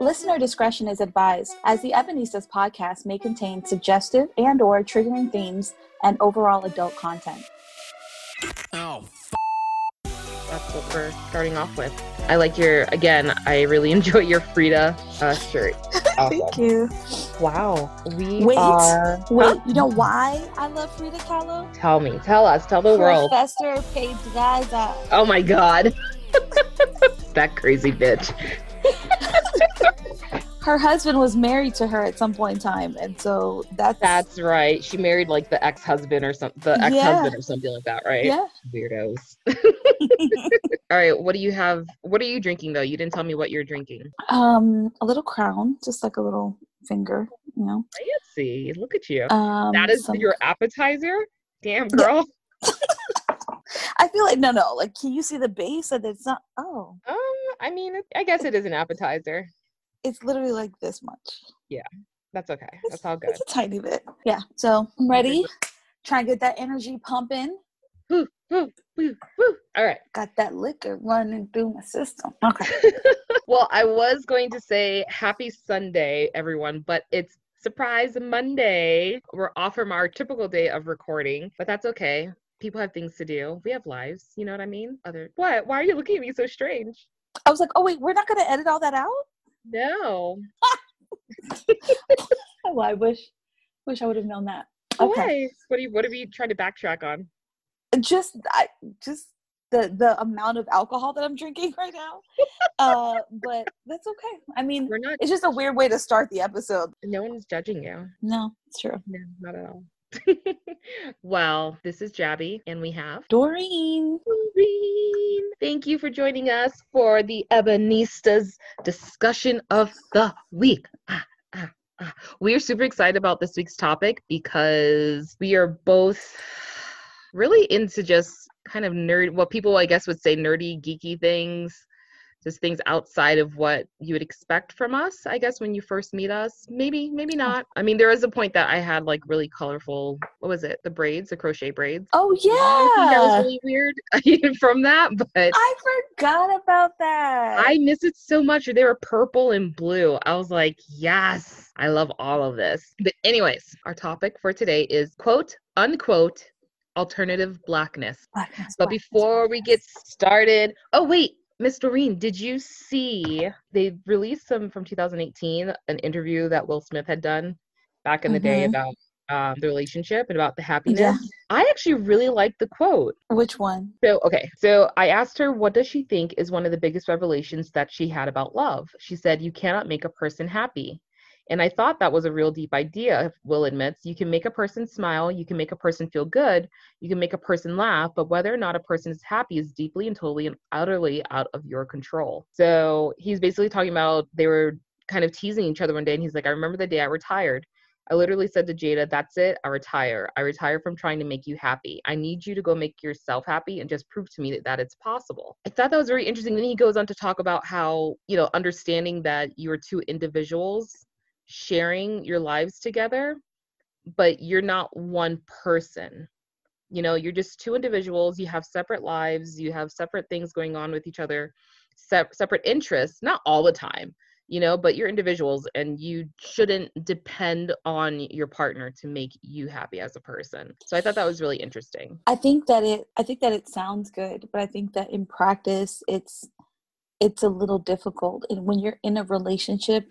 Listener discretion is advised, as the Ebenezas podcast may contain suggestive and or triggering themes and overall adult content. Oh, that's what we're starting off with. I like your, again, I really enjoy your Frida shirt. Awesome. Thank you. Wow. Wait, you know why I love Frida Kahlo? Tell me. Tell us. Tell the world. Professor Paydaza. Oh my God. That crazy bitch. Her husband was married to her at some point in time, and so that's right. She married like the ex-husband or something, or something like that, right? Yeah. Weirdos. All right, what do you have? What are you drinking though? You didn't tell me what you're drinking. A little Crown, just like a little finger, you know. Fancy. Look at you. That is your appetizer? Damn, girl. Yeah. I feel like no. Like, can you see the base? That it's not. Oh. I mean, I guess it is an appetizer. It's literally like this much. Yeah, that's okay. That's all good. It's a tiny bit. Yeah, so I'm ready. Try and get that energy pumping. Woo, woo, woo, woo. All right. Got that liquor running through my system. Okay. Well, I was going to say happy Sunday, everyone, but it's surprise Monday. We're off from our typical day of recording, but that's okay. People have things to do. We have lives. You know what I mean? What? Why are you looking at me so strange? I was like, oh, wait, we're not going to edit all that out? No. Oh, I wish I would have known that. Okay. What are you trying to backtrack on? Just the amount of alcohol that I'm drinking right now. But that's okay. I mean, it's just a weird way to start the episode. No one's judging you. No, it's true. No, not at all. Well, this is Jabby, and we have Doreen. Thank you for joining us for the Ebenezas discussion of the week. We are super excited about this week's topic because we are both really into just kind of what people I guess would say nerdy, geeky things. Just things outside of what you would expect from us, I guess, when you first meet us. Maybe not. I mean, there was a point that I had like really colorful, what was it? The crochet braids. Oh, yeah. I think that was really weird from that, but. I forgot about that. I miss it so much. They were purple and blue. I was like, yes, I love all of this. But anyways, our topic for today is quote, unquote, alternative blackness. But before we get started, oh, wait. Miss Doreen, did you see they released some from 2018, an interview that Will Smith had done back in the day about the relationship and about the happiness? Yeah. I actually really liked the quote. Which one? So I asked her, what does she think is one of the biggest revelations that she had about love? She said, you cannot make a person happy. And I thought that was a real deep idea. Will admits, you can make a person smile, you can make a person feel good, you can make a person laugh, but whether or not a person is happy is deeply and totally and utterly out of your control. So he's basically talking about, they were kind of teasing each other one day, and he's like, I remember the day I retired. I literally said to Jada, that's it, I retire. I retire from trying to make you happy. I need you to go make yourself happy and just prove to me that it's possible. I thought that was very interesting. Then he goes on to talk about how, you know, understanding that you are two individuals sharing your lives together, but you're not one person. You know, you're just two individuals. You have separate lives. You have separate things going on with each other, separate interests, not all the time, you know, but you're individuals, and you shouldn't depend on your partner to make you happy as a person. So I thought that was really interesting. I think that it sounds good, but I think that in practice, it's a little difficult. And when you're in a relationship,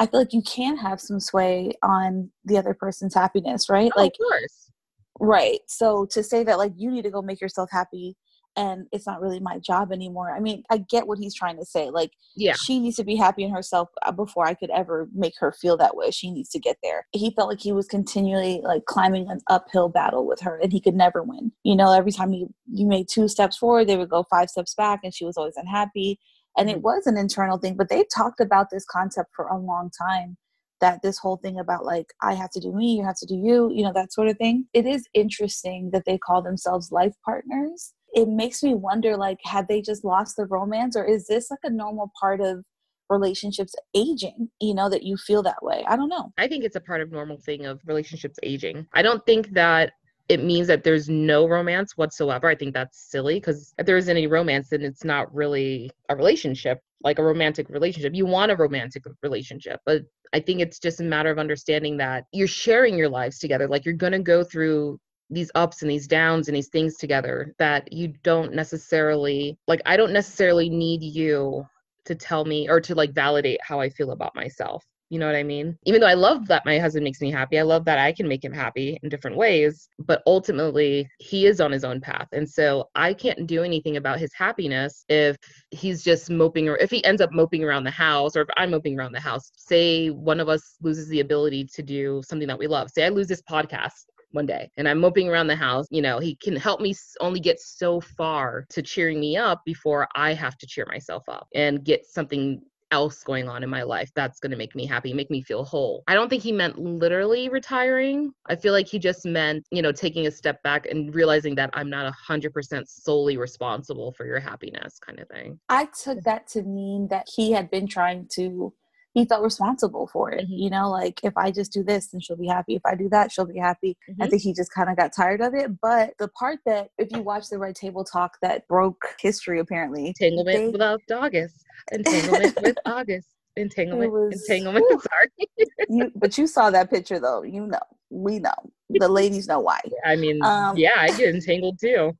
I feel like you can have some sway on the other person's happiness, right? Oh, like, of course. Right. So to say that, like, you need to go make yourself happy and it's not really my job anymore. I mean, I get what he's trying to say. Like, yeah. She needs to be happy in herself before I could ever make her feel that way. She needs to get there. He felt like he was continually like climbing an uphill battle with her, and he could never win. You know, every time you made 2 steps forward, they would go 5 steps back, and she was always unhappy. And it was an internal thing, but they talked about this concept for a long time, that this whole thing about like, I have to do me, you have to do you, you know, that sort of thing. It is interesting that they call themselves life partners. It makes me wonder, like, have they just lost the romance, or is this like a normal part of relationships aging, you know, that you feel that way? I don't know. I think it's a part of normal thing of relationships aging. I don't think that it means that there's no romance whatsoever. I think that's silly, because if there isn't any romance, then it's not really a relationship. like a romantic relationship. You want a romantic relationship, but I think it's just a matter of understanding that you're sharing your lives together. Like, you're going to go through these ups and these downs and these things together that you don't necessarily, like, I don't necessarily need you to tell me or to like validate how I feel about myself. You know what I mean? Even though I love that my husband makes me happy, I love that I can make him happy in different ways, but ultimately he is on his own path. And so I can't do anything about his happiness if he's just moping, or if he ends up moping around the house, or if I'm moping around the house. Say one of us loses the ability to do something that we love. Say I lose this podcast one day and I'm moping around the house. You know, he can help me only get so far to cheering me up before I have to cheer myself up and get something else going on in my life that's going to make me happy, make me feel whole. I don't think he meant literally retiring. I feel like he just meant, you know, taking a step back and realizing that I'm not 100% solely responsible for your happiness, kind of thing. I took that to mean that he had been trying to, he felt responsible for it. Mm-hmm. You know, like, if I just do this, then she'll be happy. If I do that, she'll be happy. Mm-hmm. I think he just kind of got tired of it. But the part that, if you watch the Red Table Talk that broke history, apparently. Entanglement without August. Entanglement with August. Entanglement. Entanglement. Sorry. But you saw that picture, though. You know. We know. The ladies know why. I mean, yeah, I get entangled, too.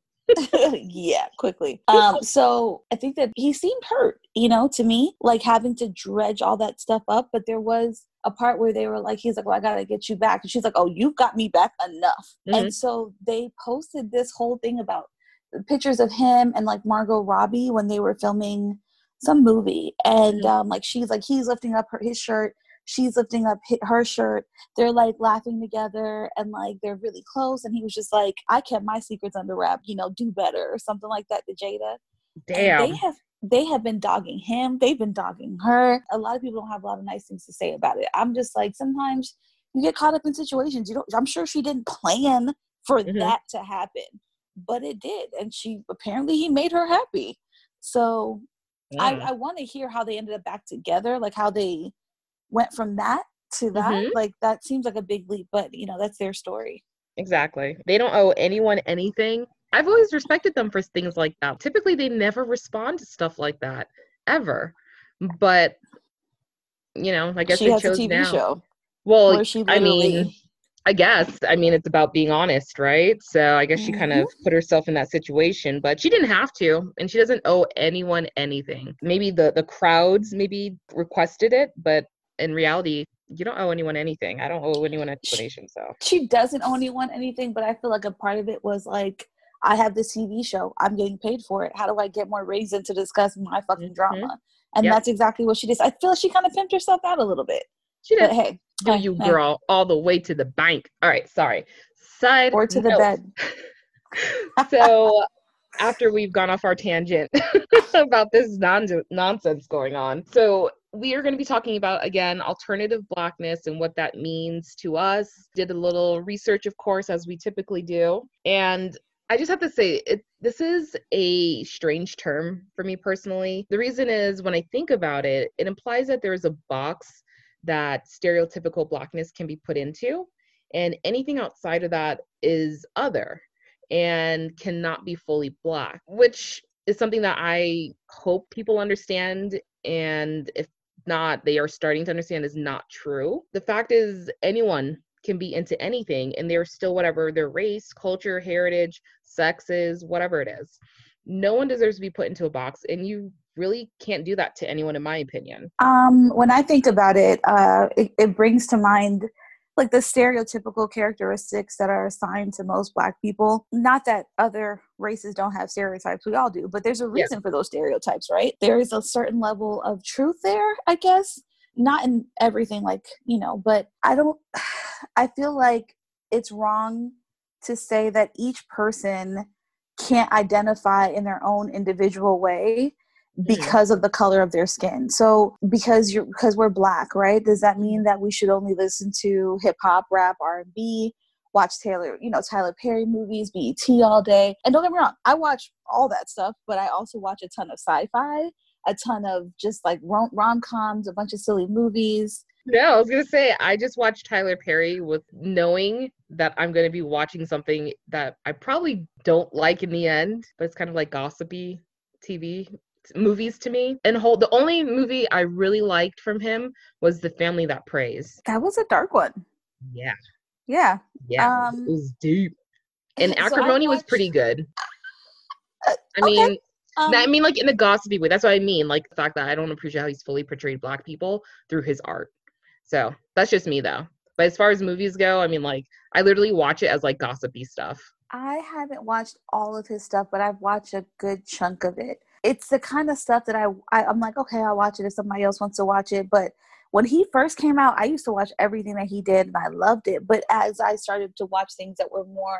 Yeah, quickly. So I think that he seemed hurt, you know, to me, like having to dredge all that stuff up. But there was a part where they were like, he's like, well, I gotta get you back. And she's like, oh, you've got me back enough. Mm-hmm. And so they posted this whole thing about pictures of him and like Margot Robbie when they were filming some movie. And like, she's like, he's lifting up his shirt. She's lifting up her shirt. They're like laughing together and like they're really close. And he was just like, I kept my secrets under wrap, you know, do better or something like that to Jada. Damn. And they have been dogging him. They've been dogging her. A lot of people don't have a lot of nice things to say about it. I'm just like, sometimes you get caught up in situations. I'm sure she didn't plan for that to happen, but it did. And he made her happy. So I want to hear how they ended up back together, like how they went from that to that. Like, that seems like a big leap, but you know, that's their story. Exactly. They don't owe anyone anything. I've always respected them for things like that. Typically they never respond to stuff like that ever, but you know, I guess she has chose a TV now. Show. Well, I mean, it's about being honest, right? So I guess she kind of put herself in that situation, but she didn't have to, and she doesn't owe anyone anything. Maybe the crowds maybe requested it, but in reality, you don't owe anyone anything. I don't owe anyone an explanation, so. She doesn't owe anyone anything, but I feel like a part of it was like, I have this TV show. I'm getting paid for it. How do I get more reason to discuss my fucking drama? And that's exactly what she did. I feel like she kind of pimped herself out a little bit. She did. But hey. Do you, girl, all the way to the bank. All right, sorry. Side or to the bed. So after we've gone off our tangent about this nonsense going on. So we are going to be talking about, again, alternative Blackness and what that means to us. Did a little research, of course, as we typically do. And I just have to say, this is a strange term for me personally. The reason is, when I think about it, it implies that there is a box that stereotypical Blackness can be put into, and anything outside of that is other and cannot be fully Black, which is something that I hope people understand. And if not, they are starting to understand is not true. The fact is, anyone can be into anything, and they're still whatever their race, culture, heritage, sex is, whatever it is. No one deserves to be put into a box, and you really can't do that to anyone, in my opinion. When I think about it, it brings to mind like the stereotypical characteristics that are assigned to most Black people. Not that other races don't have stereotypes, we all do, but there's a reason for those stereotypes, right? There is a certain level of truth there, I guess. Not in everything, like, you know, but I feel like it's wrong to say that each person can't identify in their own individual way because of the color of their skin. So because we're Black, right? Does that mean that we should only listen to hip hop, rap, R&B, watch Tyler Perry movies, BET all day? And don't get me wrong, I watch all that stuff, but I also watch a ton of sci-fi, a ton of just like rom-coms, a bunch of silly movies. No, I was going to say, I just watched Tyler Perry with knowing that I'm going to be watching something that I probably don't like in the end, but it's kind of like gossipy TV movies to me. And the only movie I really liked from him was The Family That Prays. That was a dark one. Yeah. Yeah. Yeah. It was deep. And Acrimony was pretty good. I mean, okay. I mean, like, in the gossipy way. That's what I mean. Like, the fact that I don't appreciate how he's fully portrayed Black people through his art. So that's just me, though. But as far as movies go, I mean, like, I literally watch it as, like, gossipy stuff. I haven't watched all of his stuff, but I've watched a good chunk of it. It's the kind of stuff that I'm like, okay, I'll watch it if somebody else wants to watch it. But when he first came out, I used to watch everything that he did, and I loved it. But as I started to watch things that were more,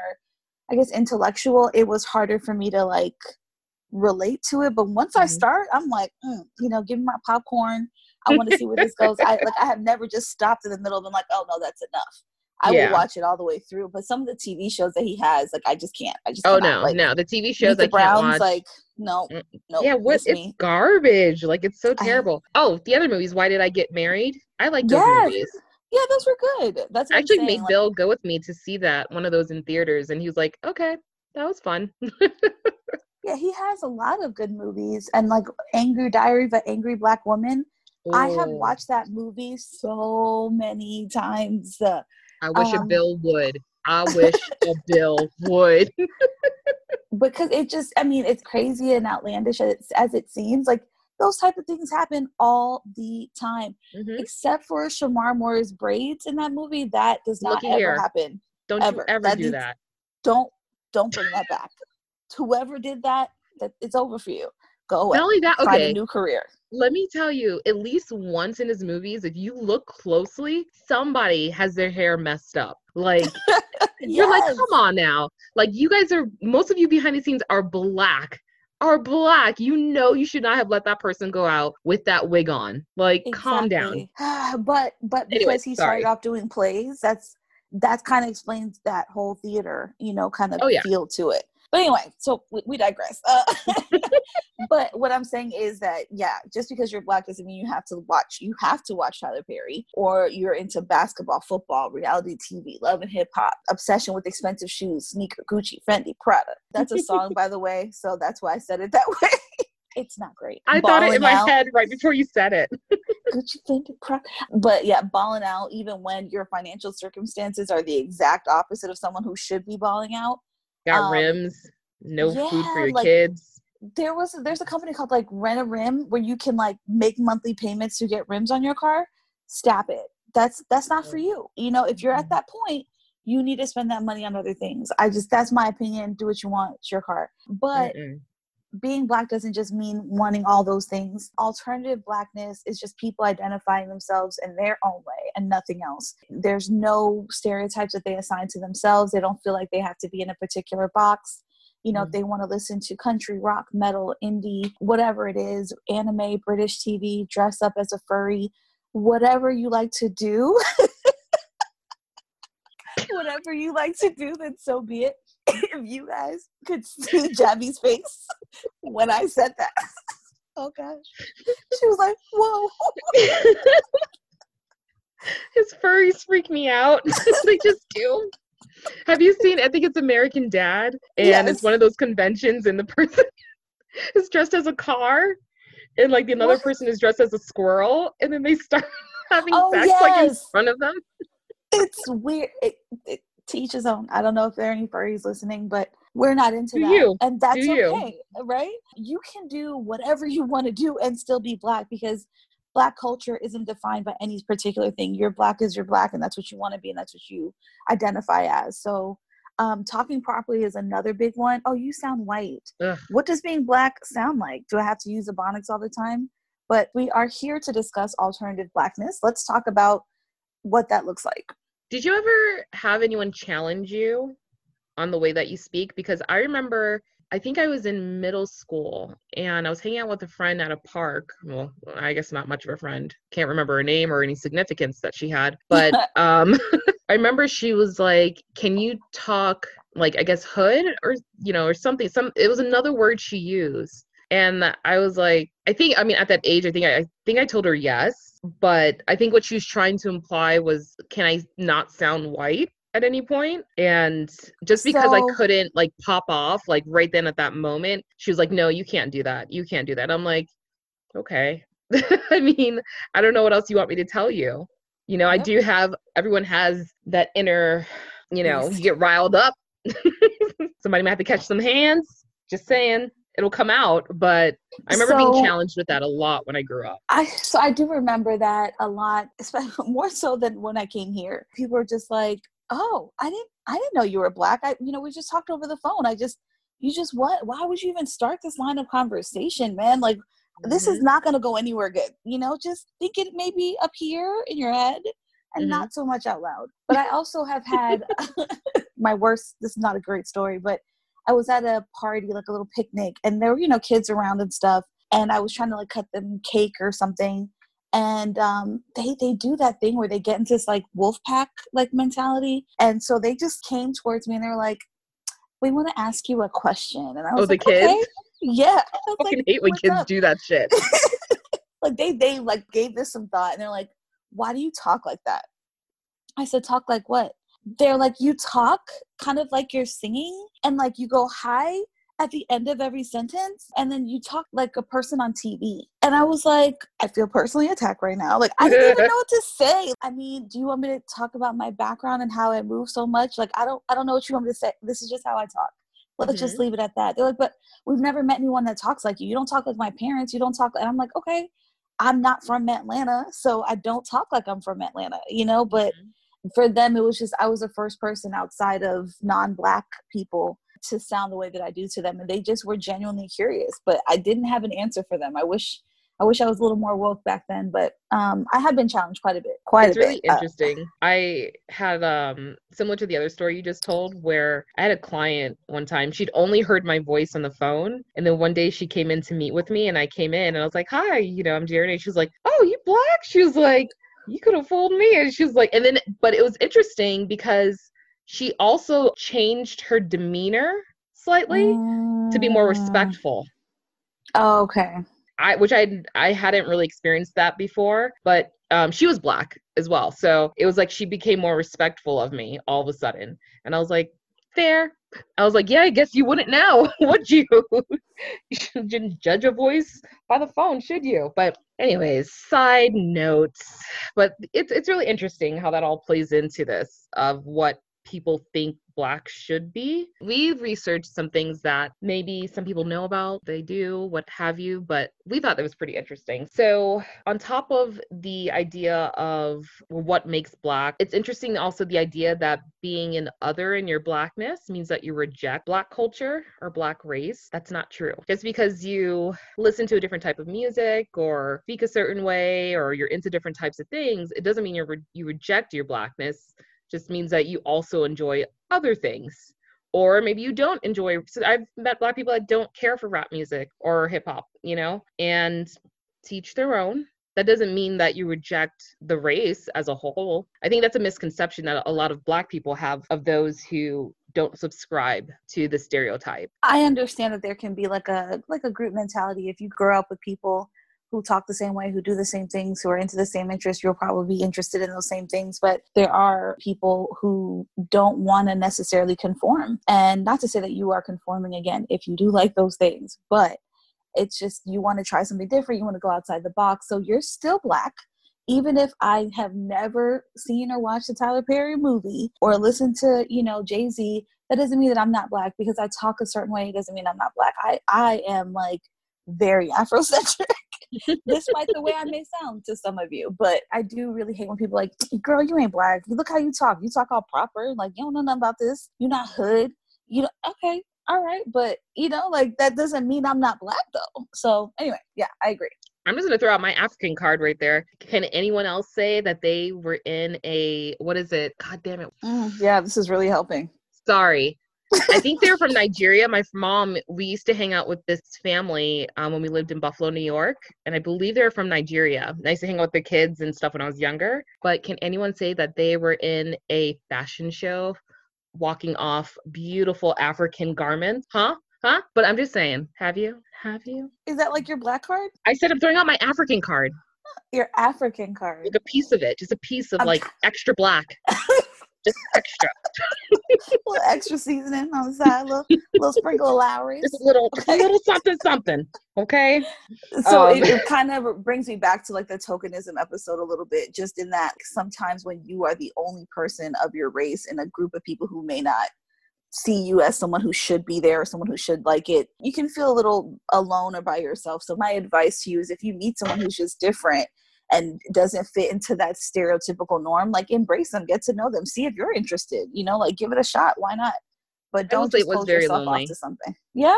I guess, intellectual, it was harder for me to, like, relate to it. But once I start, I'm like, you know, give me my popcorn. I want to see where this goes. I have never just stopped in the middle of them, like, oh, no, that's enough. I will watch it all the way through. But some of the TV shows that he has, like, I just can't. No, the TV shows I can't watch. Like, no. Yeah, it's garbage. Like, it's so terrible. The other movies, Why Did I Get Married? I like those movies. Yeah, those were good. That's what actually made Bill go with me to see that, one of those in theaters. And he was like, okay, that was fun. Yeah, he has a lot of good movies. And, like, Diary of an Angry Black Woman. Ooh. I have watched that movie so many times. I wish a Bill would. I wish a Bill would. Because it just, I mean, it's crazy and outlandish as it seems. Like, those type of things happen all the time. Mm-hmm. Except for Shamar Moore's braids in that movie. That does not ever happen. Don't ever. You ever that do needs, that. Don't bring that back. Whoever did that, it's over for you. Go away. Not only that, find a new career. Let me tell you, at least once in his movies, if you look closely, somebody has their hair messed up. Like, you're like, come on now. Like, you guys most of you behind the scenes are black. You know you should not have let that person go out with that wig on. Like, exactly. Calm down. But because he started off doing plays, that kind of explains that whole theater, you know, kind of feel to it. But anyway, so we digress. But what I'm saying is that, just because you're black doesn't mean you have to watch Tyler Perry, or you're into basketball, football, reality TV, love and hip hop, obsession with expensive shoes, sneaker, Gucci, Fendi, Prada. That's a song, by the way. So that's why I said it that way. It's not great. I thought it in my head right before you said it. Gucci, Fendi, Prada. But yeah, balling out, even when your financial circumstances are the exact opposite of someone who should be balling out. Got rims, food for your kids. There's a company called, like, Rent a Rim, where you can, like, make monthly payments to get rims on your car. Stop it. That's not for you. You know, if you're at that point, you need to spend that money on other things. That's my opinion. Do what you want. It's your car. But being black doesn't just mean wanting all those things. Alternative blackness is just people identifying themselves in their own way and nothing else. There's no stereotypes that they assign to themselves. They don't feel like they have to be in a particular box. You know, if they want to listen to country, rock, metal, indie, whatever it is, anime, British TV, dress up as a furry, whatever you like to do, then so be it. If you guys could see Javi's face when I said that. Oh, gosh. She was like, whoa. His furries freak me out. They just do. Have you seen, I think it's American Dad, and it's one of those conventions, and the person is dressed as a car, and, like, another person is dressed as a squirrel, and then they start having sex, like, in front of them. It's weird. It to each his own. I don't know if there are any furries listening, but we're not into that. And that's okay, right? You can do whatever you want to do and still be black, because black culture isn't defined by any particular thing. You're black as you're black, and that's what you want to be, and that's what you identify as. So talking properly is another big one. Oh, you sound white. Ugh. What does being black sound like? Do I have to use Ebonics all the time? But we are here to discuss alternative blackness. Let's talk about what that looks like. Did you ever have anyone challenge you on the way that you speak? Because I remember, I think I was in middle school, and I was hanging out with a friend at a park. Well, I guess not much of a friend. Can't remember her name or any significance that she had. But I remember she was like, can you talk, like, I guess hood or, you know, or something. It was another word she used. And I was like, at that age, I think I told her yes. But I think what she was trying to imply was, can I not sound white? at any point. And just because I couldn't like pop off like right then at that moment, she was like, no, you can't do that. You can't do that. I'm like, okay. I mean, I don't know what else you want me to tell you. You know, I do have, everyone has that inner, you know, you get riled up. Somebody might have to catch some hands. Just saying, it'll come out. But I remember being challenged with that a lot when I grew up. I do remember that a lot, especially more so than when I came here. People were just like, oh, I didn't know you were Black. We just talked over the phone. Why would you even start this line of conversation, man? Like, this is not going to go anywhere good. You know, just think it maybe up here in your head and not so much out loud. But I also have had my worst, this is not a great story, but I was at a party, like a little picnic, and there were, kids around and stuff. And I was trying to like cut them cake or something. And they do that thing where they get into this like wolf pack like mentality. And so they just came towards me and they're like, we want to ask you a question. And I was like, the kids? Okay. Yeah. I fucking hate when kids do that shit. Like they like gave this some thought and they're like, why do you talk like that? I said, talk like what? They're like, you talk kind of like you're singing and like you go high at the end of every sentence and then you talk like a person on TV. And I was like, I feel personally attacked right now. Like, I didn't even know what to say. I mean, do you want me to talk about my background and how I move so much? Like, I don't know what you want me to say. This is just how I talk. Let's just leave it at that. They're like, but we've never met anyone that talks like you. You don't talk like my parents. You don't talk. And I'm like, okay, I'm not from Atlanta, so I don't talk like I'm from Atlanta, but for them, it was just, I was the first person outside of non-Black people to sound the way that I do to them. And they just were genuinely curious, but I didn't have an answer for them. I wish I was a little more woke back then, but I have been challenged quite a bit. It's really interesting. I had, similar to the other story you just told, where I had a client one time. She'd only heard my voice on the phone. And then one day she came in to meet with me and I came in and I was like, hi, I'm Jada. And she was like, oh, you Black? She was like, you could have fooled me. And she was like, but it was interesting because she also changed her demeanor slightly to be more respectful. Oh, okay. I hadn't really experienced that before, but she was Black as well. So it was like she became more respectful of me all of a sudden. And I was like, fair. I was like, yeah, I guess you wouldn't now, would you? You shouldn't judge a voice by the phone, should you? But anyways, side notes. But it's really interesting how that all plays into this of what people think Black should be. We researched some things that maybe some people know about, they do, what have you, but we thought that was pretty interesting. So on top of the idea of what makes Black, it's interesting also the idea that being an other in your Blackness means that you reject Black culture or Black race. That's not true. Just because you listen to a different type of music or speak a certain way or you're into different types of things, it doesn't mean you reject your Blackness. Just means that you also enjoy other things, or maybe you don't enjoy. So I've met Black people that don't care for rap music or hip hop, and teach their own. That doesn't mean that you reject the race as a whole. I think that's a misconception that a lot of Black people have of those who don't subscribe to the stereotype. I understand that there can be like a group mentality. If you grow up with people who talk the same way, who do the same things, who are into the same interests, you'll probably be interested in those same things. But there are people who don't want to necessarily conform. And not to say that you are conforming again, if you do like those things, but it's just, you want to try something different. You want to go outside the box. So you're still Black. Even if I have never seen or watched a Tyler Perry movie or listened to, Jay-Z, that doesn't mean that I'm not Black because I talk a certain way. It doesn't mean I'm not Black. I am like very Afrocentric. Despite the way I may sound to some of you, but I do really hate when people are like, girl, you ain't Black. Look how you talk. You talk all proper. Like, you don't know nothing about this. You're not hood. Okay. All right. But that doesn't mean I'm not Black though. So anyway, yeah, I agree. I'm just going to throw out my African card right there. Can anyone else say that they were in a, what is it? God damn it. Yeah, this is really helping. Sorry. I think they're from Nigeria. My mom, we used to hang out with this family when we lived in Buffalo, New York. And I believe they're from Nigeria. I used to hang out with the kids and stuff when I was younger. But can anyone say that they were in a fashion show walking off beautiful African garments? Huh? But I'm just saying, have you? Is that like your Black card? I said I'm throwing out my African card. Your African card. Like a piece of it. Just a piece of like extra Black. just extra. A little extra seasoning on the side, a little sprinkle of Lowry's. Just a little something. Okay. So it kind of brings me back to like the tokenism episode a little bit, just in that sometimes when you are the only person of your race in a group of people who may not see you as someone who should be there or someone who should like it, you can feel a little alone or by yourself. So my advice to you is if you meet someone who's just different and doesn't fit into that stereotypical norm, like embrace them, get to know them, see if you're interested, you know, like give it a shot. Why not? But don't just hold yourself off to something. Yeah.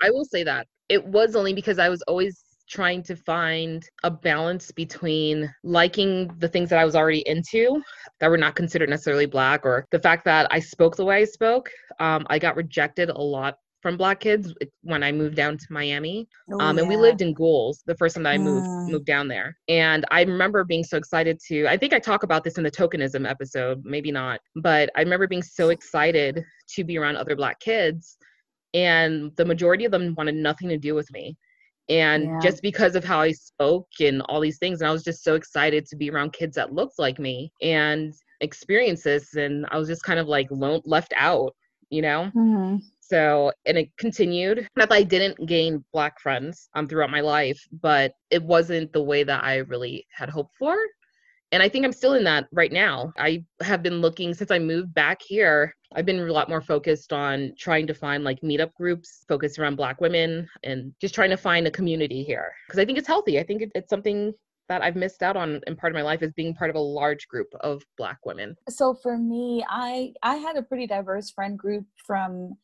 I will say that it was only because I was always trying to find a balance between liking the things that I was already into that were not considered necessarily Black, or the fact that I spoke the way I spoke. I got rejected a lot from Black kids when I moved down to Miami. And we lived in Goals the first time that I moved down there. And I remember being so excited to, I think I talk about this in the tokenism episode, maybe not, but I remember being so excited to be around other Black kids, and the majority of them wanted nothing to do with me. And just because of how I spoke and all these things. And I was just so excited to be around kids that looked like me and experience this. And I was just kind of like left out, you know? Mm-hmm. So, and it continued. Not that I didn't gain Black friends throughout my life, but it wasn't the way that I really had hoped for. And I think I'm still in that right now. I have been looking since I moved back here. I've been a lot more focused on trying to find like meetup groups focused around Black women and just trying to find a community here. Because I think it's healthy. I think it's something that I've missed out on in part of my life, is being part of a large group of Black women. So for me, I had a pretty diverse friend group from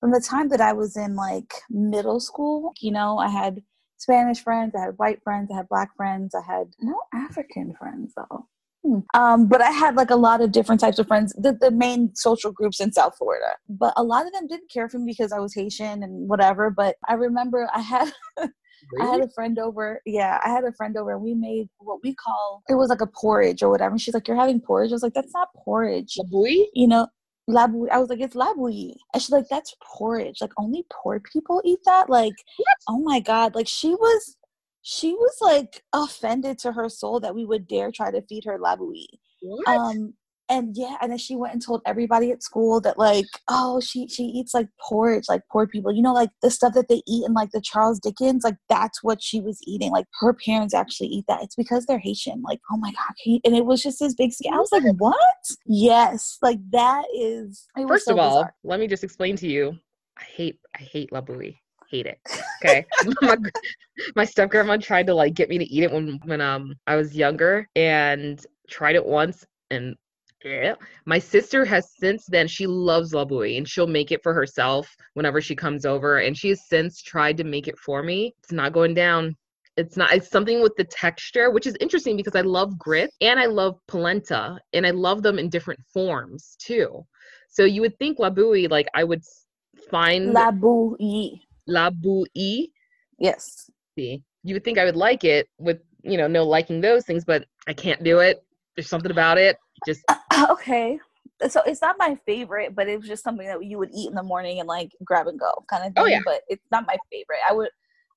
the time that I was in like middle school. You know, I had Spanish friends, I had white friends, I had Black friends, I had no African friends though. But I had like a lot of different types of friends, the main social groups in South Florida. But a lot of them didn't care for me because I was Haitian and whatever. But I remember I had I had a friend over. Yeah, I had a friend over and we made what we call, it was like a porridge or whatever. And she's like, "You're having porridge?" I was like, "That's not porridge. Labouille?" You know, labouille. I was like, "It's labouille." And she's like, "That's porridge. Like only poor people eat that." Like, what? Oh my God. Like she was like offended to her soul that we would dare try to feed her labouille. What? And then she went and told everybody at school that like, oh, she eats like porridge, like poor people, you know, like the stuff that they eat in like the Charles Dickens, like that's what she was eating. Like her parents actually eat that. It's because they're Haitian. Like, oh my God. And it was just this big scam. I was like, what? Yes. Like that is, first of all, bizarre. Let me just explain to you. I hate labouille. Hate it. Okay. My step grandma tried to like get me to eat it when I was younger, and tried it once, and yeah. My sister has since then, she loves labouille and she'll make it for herself whenever she comes over, and she has since tried to make it for me. It's not going down. It's something with the texture, which is interesting because I love grit and I love polenta, and I love them in different forms too. So you would think labouille, like I would find labouille. Labouille. Yes. See, you would think I would like it with, you know, no liking those things, but I can't do it. There's something about it. Just okay. So it's not my favorite, but it was just something that you would eat in the morning and like grab and go kind of thing. Oh, yeah. But it's not my favorite.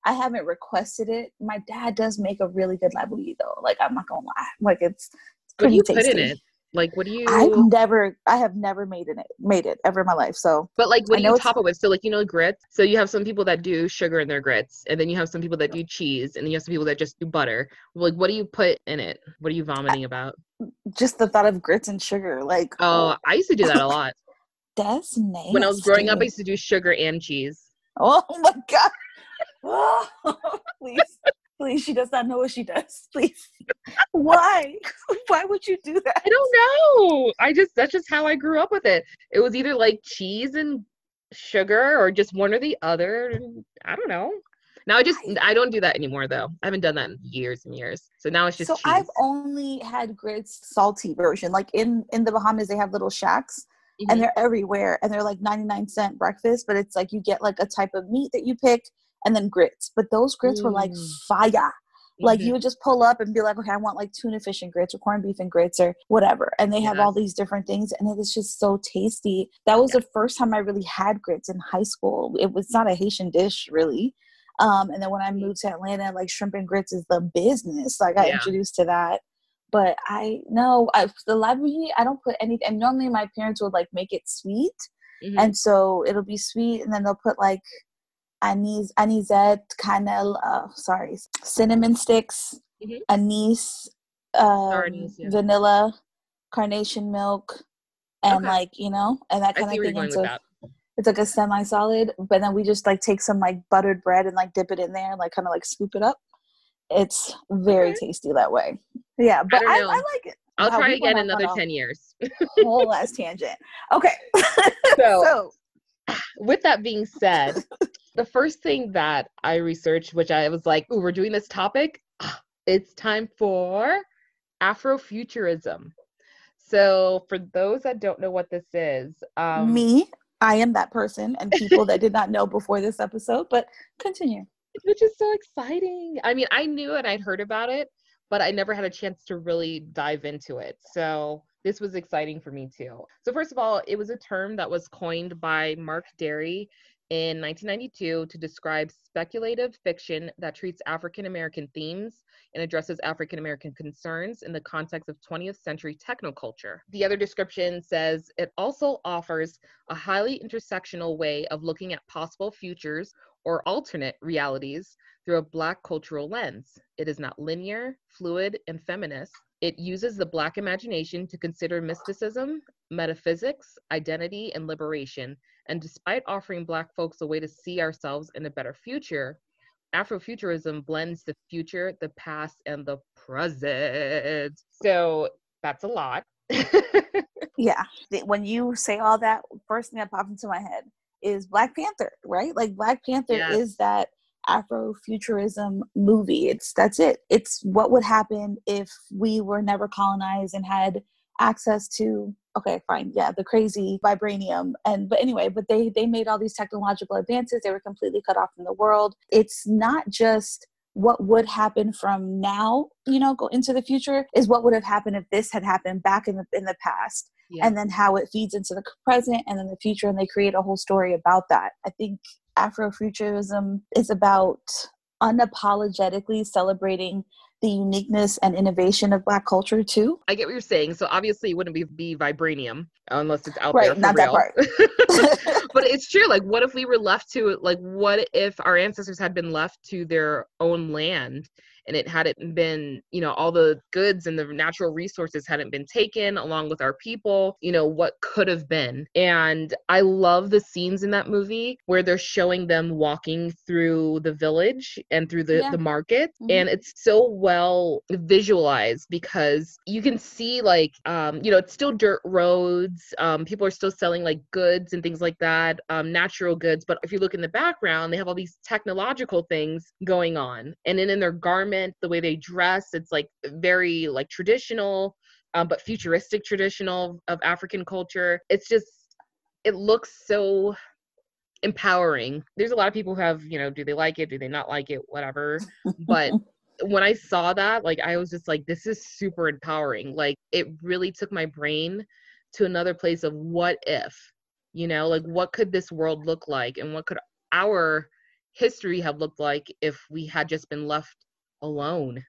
I haven't requested it. My dad does make a really good labouille though. Like I'm not gonna lie. Like it's pretty tasty. What do you put in it? Like, what do you... I have never made it ever in my life, so... But, like, what do you top it with? So, like, you know, grits? So, you have some people that do sugar in their grits, and then you have some people that do cheese, and then you have some people that just do butter. Like, what do you put in it? What are you vomiting about? Just the thought of grits and sugar, like... Oh, I used to do that a lot. That's nasty. When I was growing up, I used to do sugar and cheese. Oh, my God. Oh, please. Please, she does not know what she does. Please. Why? Why would you do that? I don't know. That's just how I grew up with it. It was either like cheese and sugar or just one or the other. I don't know. Now I don't do that anymore though. I haven't done that in years and years. So now it's just cheese. I've only had grits salty version. Like in the Bahamas, they have little shacks. Mm-hmm. And they're everywhere. And they're like 99-cent breakfast, but it's like you get like a type of meat that you pick. And then grits, but those grits were like fire. Like you would just pull up and be like, okay, I want like tuna fish and grits or corned beef and grits or whatever. And they have all these different things, and it was just so tasty. That was the first time I really had grits in high school. It was not a Haitian dish really. And then when I moved to Atlanta, like shrimp and grits is the business. Like I introduced to that. But the library, I don't put anything. And normally my parents would like make it sweet. Mm-hmm. And so it'll be sweet. And then they'll put like anisette, cannelle, cinnamon sticks, mm-hmm. anise, yeah. vanilla, carnation milk. And okay. like, you know, and that kind of thing. It's like a semi-solid. But then we just like take some like buttered bread and like dip it in there and like kind of like scoop it up. It's very tasty that way. Yeah, but I like it. I'll try again another 10 years. Whole last tangent. Okay. So, with that being said, the first thing that I researched, which I was like, ooh, we're doing this topic. It's time for Afrofuturism. So for those that don't know what this is. I am that person and people that did not know before this episode, but continue. Which is so exciting. I mean, I knew it, I'd heard about it, but I never had a chance to really dive into it. So this was exciting for me too. So first of all, it was a term that was coined by Mark Dery in 1992 to describe speculative fiction that treats African-American themes and addresses African-American concerns in the context of 20th century technoculture. The other description says it also offers a highly intersectional way of looking at possible futures or alternate realities through a Black cultural lens. It is not linear, fluid, and feminist. It uses the Black imagination to consider mysticism, metaphysics, identity, and liberation. And despite offering Black folks a way to see ourselves in a better future, Afrofuturism blends the future, the past, and the present. So that's a lot. Yeah. When you say all that, first thing that popped into my head is Black Panther, right? Like Black Panther is that Afrofuturism movie. That's it. It's what would happen if we were never colonized and had access to, the crazy vibranium. But they made all these technological advances. They were completely cut off from the world. It's not just what would happen from now, go into the future, is what would have happened if this had happened back in the past. Yeah. And then how it feeds into the present and then the future, and they create a whole story about that. I think Afrofuturism is about unapologetically celebrating the uniqueness and innovation of Black culture too. I get what you're saying. So obviously it wouldn't be vibranium unless it's out there for not real. That part. But it's true. Like what if we were left to, like, what if our ancestors had been left to their own land? And it hadn't been, all the goods and the natural resources hadn't been taken along with our people, what could have been. And I love the scenes in that movie where they're showing them walking through the village and through the market. Mm-hmm. And it's so well visualized because you can see it's still dirt roads. People are still selling like goods and things like that, natural goods. But if you look in the background, they have all these technological things going on. And then in their garments, the way they dress, it's like very like traditional, but futuristic traditional of African culture. It's just, it looks so empowering. There's a lot of people who have, do they like it? Do they not like it? Whatever. But when I saw that, like, I was just like, this is super empowering. Like it really took my brain to another place of what if, what could this world look like? And what could our history have looked like if we had just been left alone?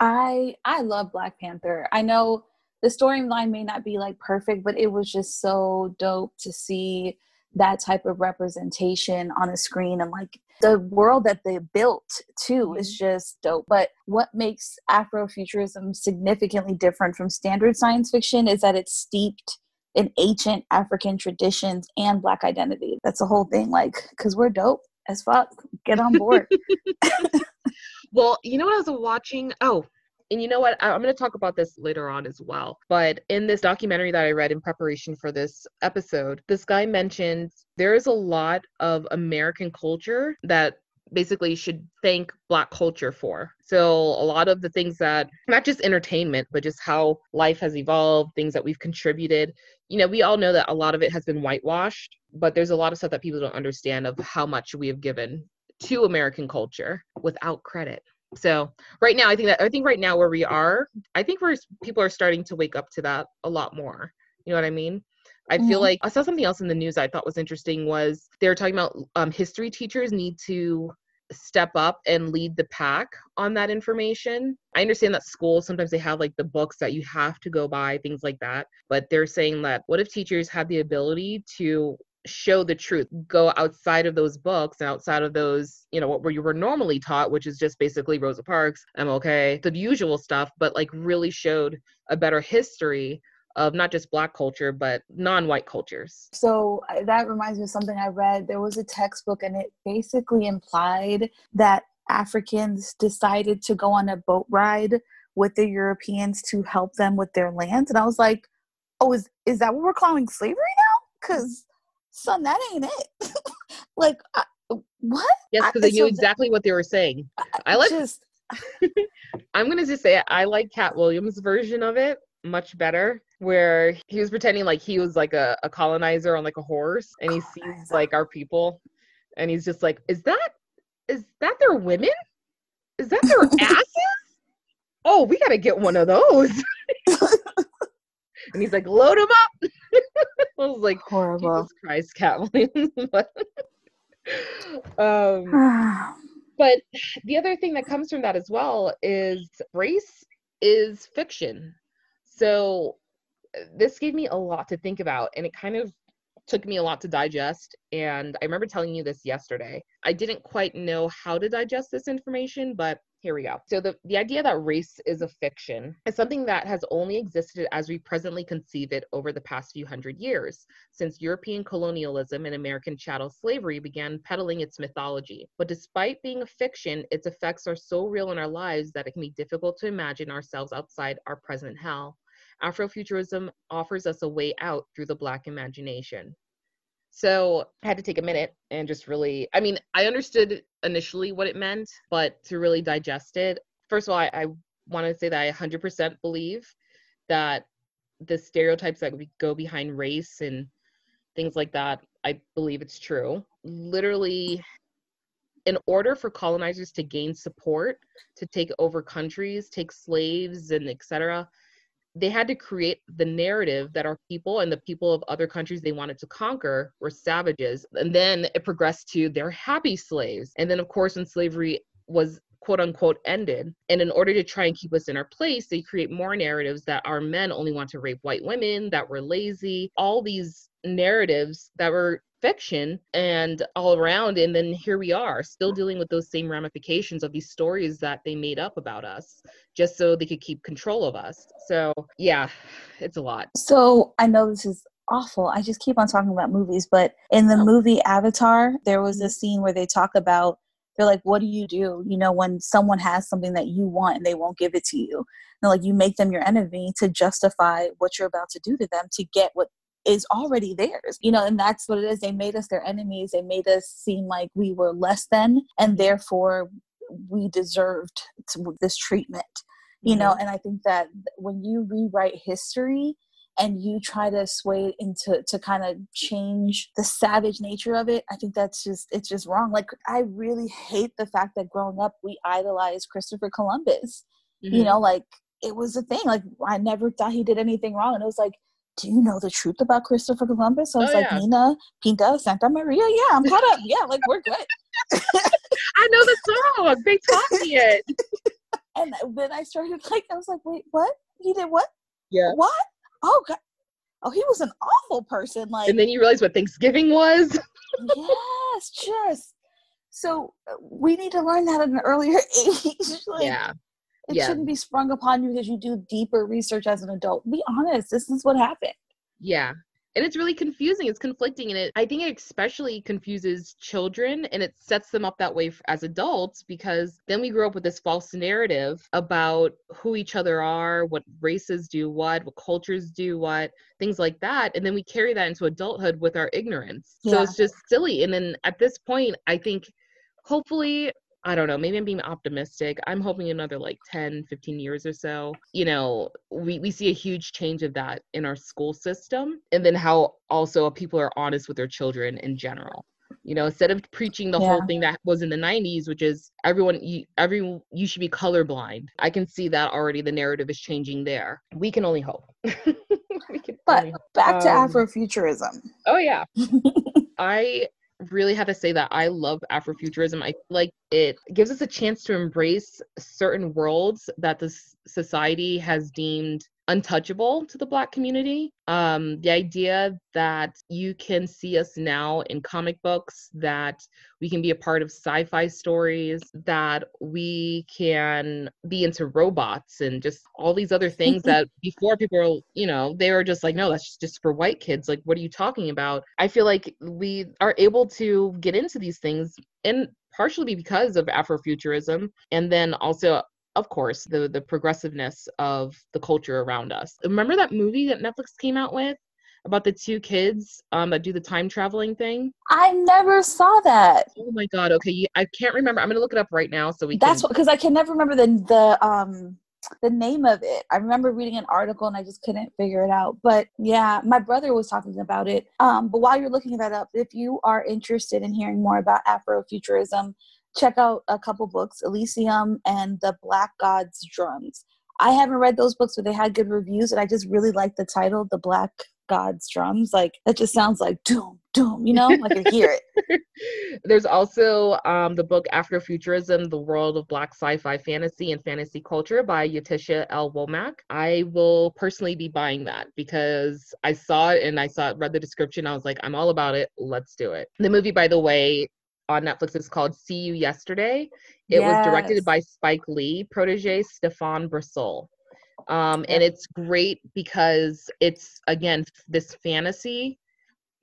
I love Black Panther. I know the storyline may not be like perfect, but it was just so dope to see that type of representation on a screen, and like the world that they built too is just dope. But what makes Afrofuturism significantly different from standard science fiction is that it's steeped in ancient African traditions and Black identity. That's the whole thing, like, because we're dope as fuck. Get on board. Well, what I was watching? Oh, and you know what? I'm going to talk about this later on as well. But in this documentary that I read in preparation for this episode, this guy mentioned there is a lot of American culture that basically should thank Black culture for. So a lot of the things that, not just entertainment, but just how life has evolved, things that we've contributed. We all know that a lot of it has been whitewashed, but there's a lot of stuff that people don't understand of how much we have given to American culture without credit. So right now, I think right now where we are, I think people are starting to wake up to that a lot more. You know what I mean? I feel like I saw something else in the news I thought was interesting was they were talking about history teachers need to step up and lead the pack on that information. I understand that schools, sometimes they have like the books that you have to go by, things like that. But they're saying that what if teachers had the ability to show the truth, go outside of those books and outside of those, you know, what you were normally taught, which is just basically Rosa Parks, MLK, the usual stuff, but like really showed a better history of not just Black culture, but non-white cultures. So that reminds me of something I read. There was a textbook and it basically implied that Africans decided to go on a boat ride with the Europeans to help them with their lands. And I was like, oh, is that what we're calling slavery now? Because son, that ain't it. Like, what? Yes, because they knew exactly what they were saying. I'm going to just say I like Katt Williams' version of it much better, where he was pretending like he was like a colonizer on like a horse, and he sees like our people, and he's just like, is that their women? Is that their asses? Oh, we got to get one of those. And he's like, load them up. I was like, horrible. Jesus Christ, Katt Williams. But the other thing that comes from that as well is race is fiction. So this gave me a lot to think about, and it kind of took me a lot to digest. And I remember telling you this yesterday. I didn't quite know how to digest this information, but here we go. So the idea that race is a fiction is something that has only existed as we presently conceive it over the past few hundred years, since European colonialism and American chattel slavery began peddling its mythology. But despite being a fiction, its effects are so real in our lives that it can be difficult to imagine ourselves outside our present hell. Afrofuturism offers us a way out through the Black imagination. So I had to take a minute and just really, I mean, I understood initially what it meant, but to really digest it. First of all, I want to say that I 100% believe that the stereotypes that go behind race and things like that, I believe it's true. Literally, in order for colonizers to gain support, to take over countries, take slaves, and et cetera, they had to create the narrative that our people and the people of other countries they wanted to conquer were savages. And then it progressed to they're happy slaves. And then, of course, when slavery was quote unquote ended, and in order to try and keep us in our place, they create more narratives that our men only want to rape white women, that we're lazy, all these narratives that were fiction and all around. And then here we are still dealing with those same ramifications of these stories that they made up about us just so they could keep control of us. So yeah, it's a lot. So I know this is awful. I just keep on talking about movies, but in the movie Avatar, there was a scene where they talk about, they're like, what do? You know, when someone has something that you want and they won't give it to you. And they're like, you make them your enemy to justify what you're about to do to them to get what is already theirs, you know. And that's what it is. They made us their enemies. They made us seem like we were less than, and therefore we deserved this treatment, you know. And I think that when you rewrite history and you try to sway into to kind of change the savage nature of it, I think that's just, it's just wrong. Like, I really hate the fact that growing up we idolized Christopher Columbus. You know, like, it was a thing. Like, I never thought he did anything wrong, and it was like, do you know the truth about Christopher Columbus? So I was Nina, Pinta, Santa Maria. Yeah, I'm caught up. Yeah, like, we're good. I know the song. They taught me it. And then I started, like, I was like, wait, what? He did what? Yeah. What? Oh, God. Oh, he was an awful person. Like, and then you realize what Thanksgiving was. Yes, just. So we need to learn that at an earlier age. Like, yeah. It shouldn't be sprung upon you because you do deeper research as an adult. Be honest. This is what happened. Yeah. And it's really confusing. It's conflicting. And I think it especially confuses children, and it sets them up that way as adults, because then we grow up with this false narrative about who each other are, what races do what cultures do what, things like that. And then we carry that into adulthood with our ignorance. Yeah. So it's just silly. And then at this point, I think hopefully, I don't know, maybe I'm being optimistic. I'm hoping another like 10, 15 years or so, you know, we see a huge change of that in our school system, and then how also people are honest with their children in general. You know, instead of preaching the whole thing that was in the 90s, which is you should be colorblind. I can see that already the narrative is changing there. We can only hope. But back to Afrofuturism. Oh yeah. I really have to say that I love Afrofuturism. I feel like it gives us a chance to embrace certain worlds that this society has deemed untouchable to the Black community. The idea that you can see us now in comic books, that we can be a part of sci-fi stories, that we can be into robots and just all these other things that before people were, you know, they were just like, no, that's just for white kids. Like, what are you talking about? I feel like we are able to get into these things, and partially because of Afrofuturism, and then also, of course, the progressiveness of the culture around us. Remember that movie that Netflix came out with about the two kids that do the time traveling thing? I never saw that. Oh my God. Okay. I can't remember. I'm going to look it up right now so we can. That's because I can never remember the name of it. I remember reading an article and I just couldn't figure it out. But yeah, my brother was talking about it. But while you're looking that up, if you are interested in hearing more about Afrofuturism, check out a couple books, Elysium and The Black God's Drums. I haven't read those books, but they had good reviews, and I just really like the title, The Black God's Drums. Like, that just sounds like doom, doom, you know? Like, I hear it. There's also the book Afrofuturism, The World of Black Sci-Fi Fantasy and Fantasy Culture by Yatisha L. Womack. I will personally be buying that because I saw it, and read the description. I was like, I'm all about it. Let's do it. The movie, by the way, on Netflix is called See You Yesterday. It was directed by Spike Lee protege Stefan Brassel. And it's great because it's, again, this fantasy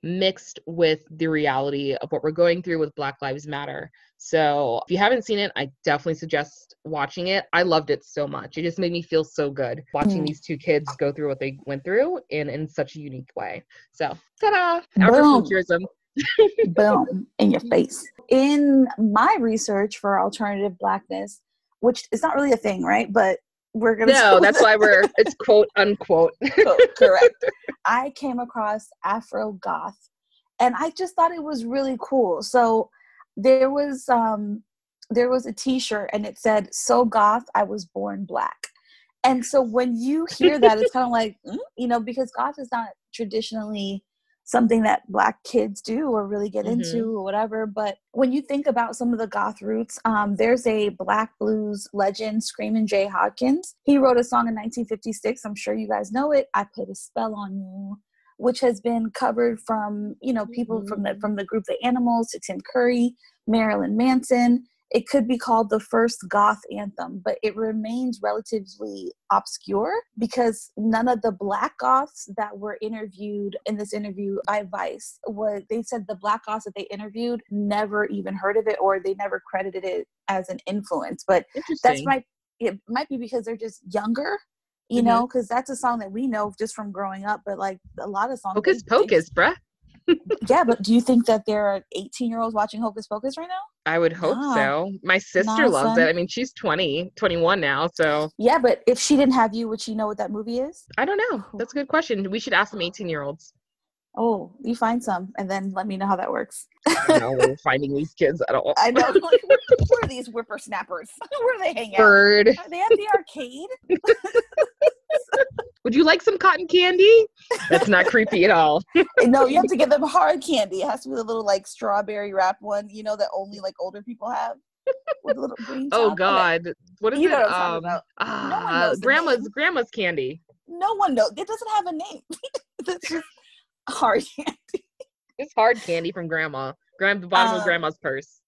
mixed with the reality of what we're going through with Black Lives Matter. So if you haven't seen it, I definitely suggest watching it. I loved it so much. It just made me feel so good watching these two kids go through what they went through in such a unique way. So, ta-da! Afrofuturism. Boom, in your face. In my research for alternative Blackness, which is not really a thing, right? But we're going to... No, that's why it's quote unquote. Quote, correct. I came across Afro-goth, and I just thought it was really cool. So there was a t-shirt and it said, "So goth, I was born black." And so when you hear that, it's kind of like, you know, because goth is not traditionally something that Black kids do or really get into or whatever. But when you think about some of the goth roots, there's a Black blues legend, Screamin' Jay Hawkins. He wrote a song in 1956. I'm sure you guys know it. "I Put a Spell on You," which has been covered from, you know, people from the group The Animals to Tim Curry, Marilyn Manson. It could be called the first goth anthem, but it remains relatively obscure because none of the Black goths that were interviewed in this interview by Vice, they said the Black goths that they interviewed never even heard of it, or they never credited it as an influence. But it might be because they're just younger, you know, because that's a song that we know just from growing up, but like a lot of songs. Hocus Pocus, bruh. Yeah, but do you think that there are 18-year-olds watching Hocus Pocus right now? I would hope so. My sister loves it. I mean, she's 21 now, so. Yeah, but if she didn't have you, would she know what that movie is? I don't know. That's a good question. We should ask some 18-year-olds. Oh, you find some, and then let me know how that works. No, we're finding these kids at all. I know. Like, where are these whippersnappers? Where do they hang out? Are they at the arcade? Would you like some cotton candy? That's not creepy at all. No, you have to give them hard candy. It has to be the little, like, strawberry wrap one, you know, that only, like, older people have. With a little green top. Oh, God. What is it? You know what I'm talking about. No one knows grandma's candy. No one knows. It doesn't have a name. It's just hard candy. It's hard candy from grandma. The bottom of grandma's purse.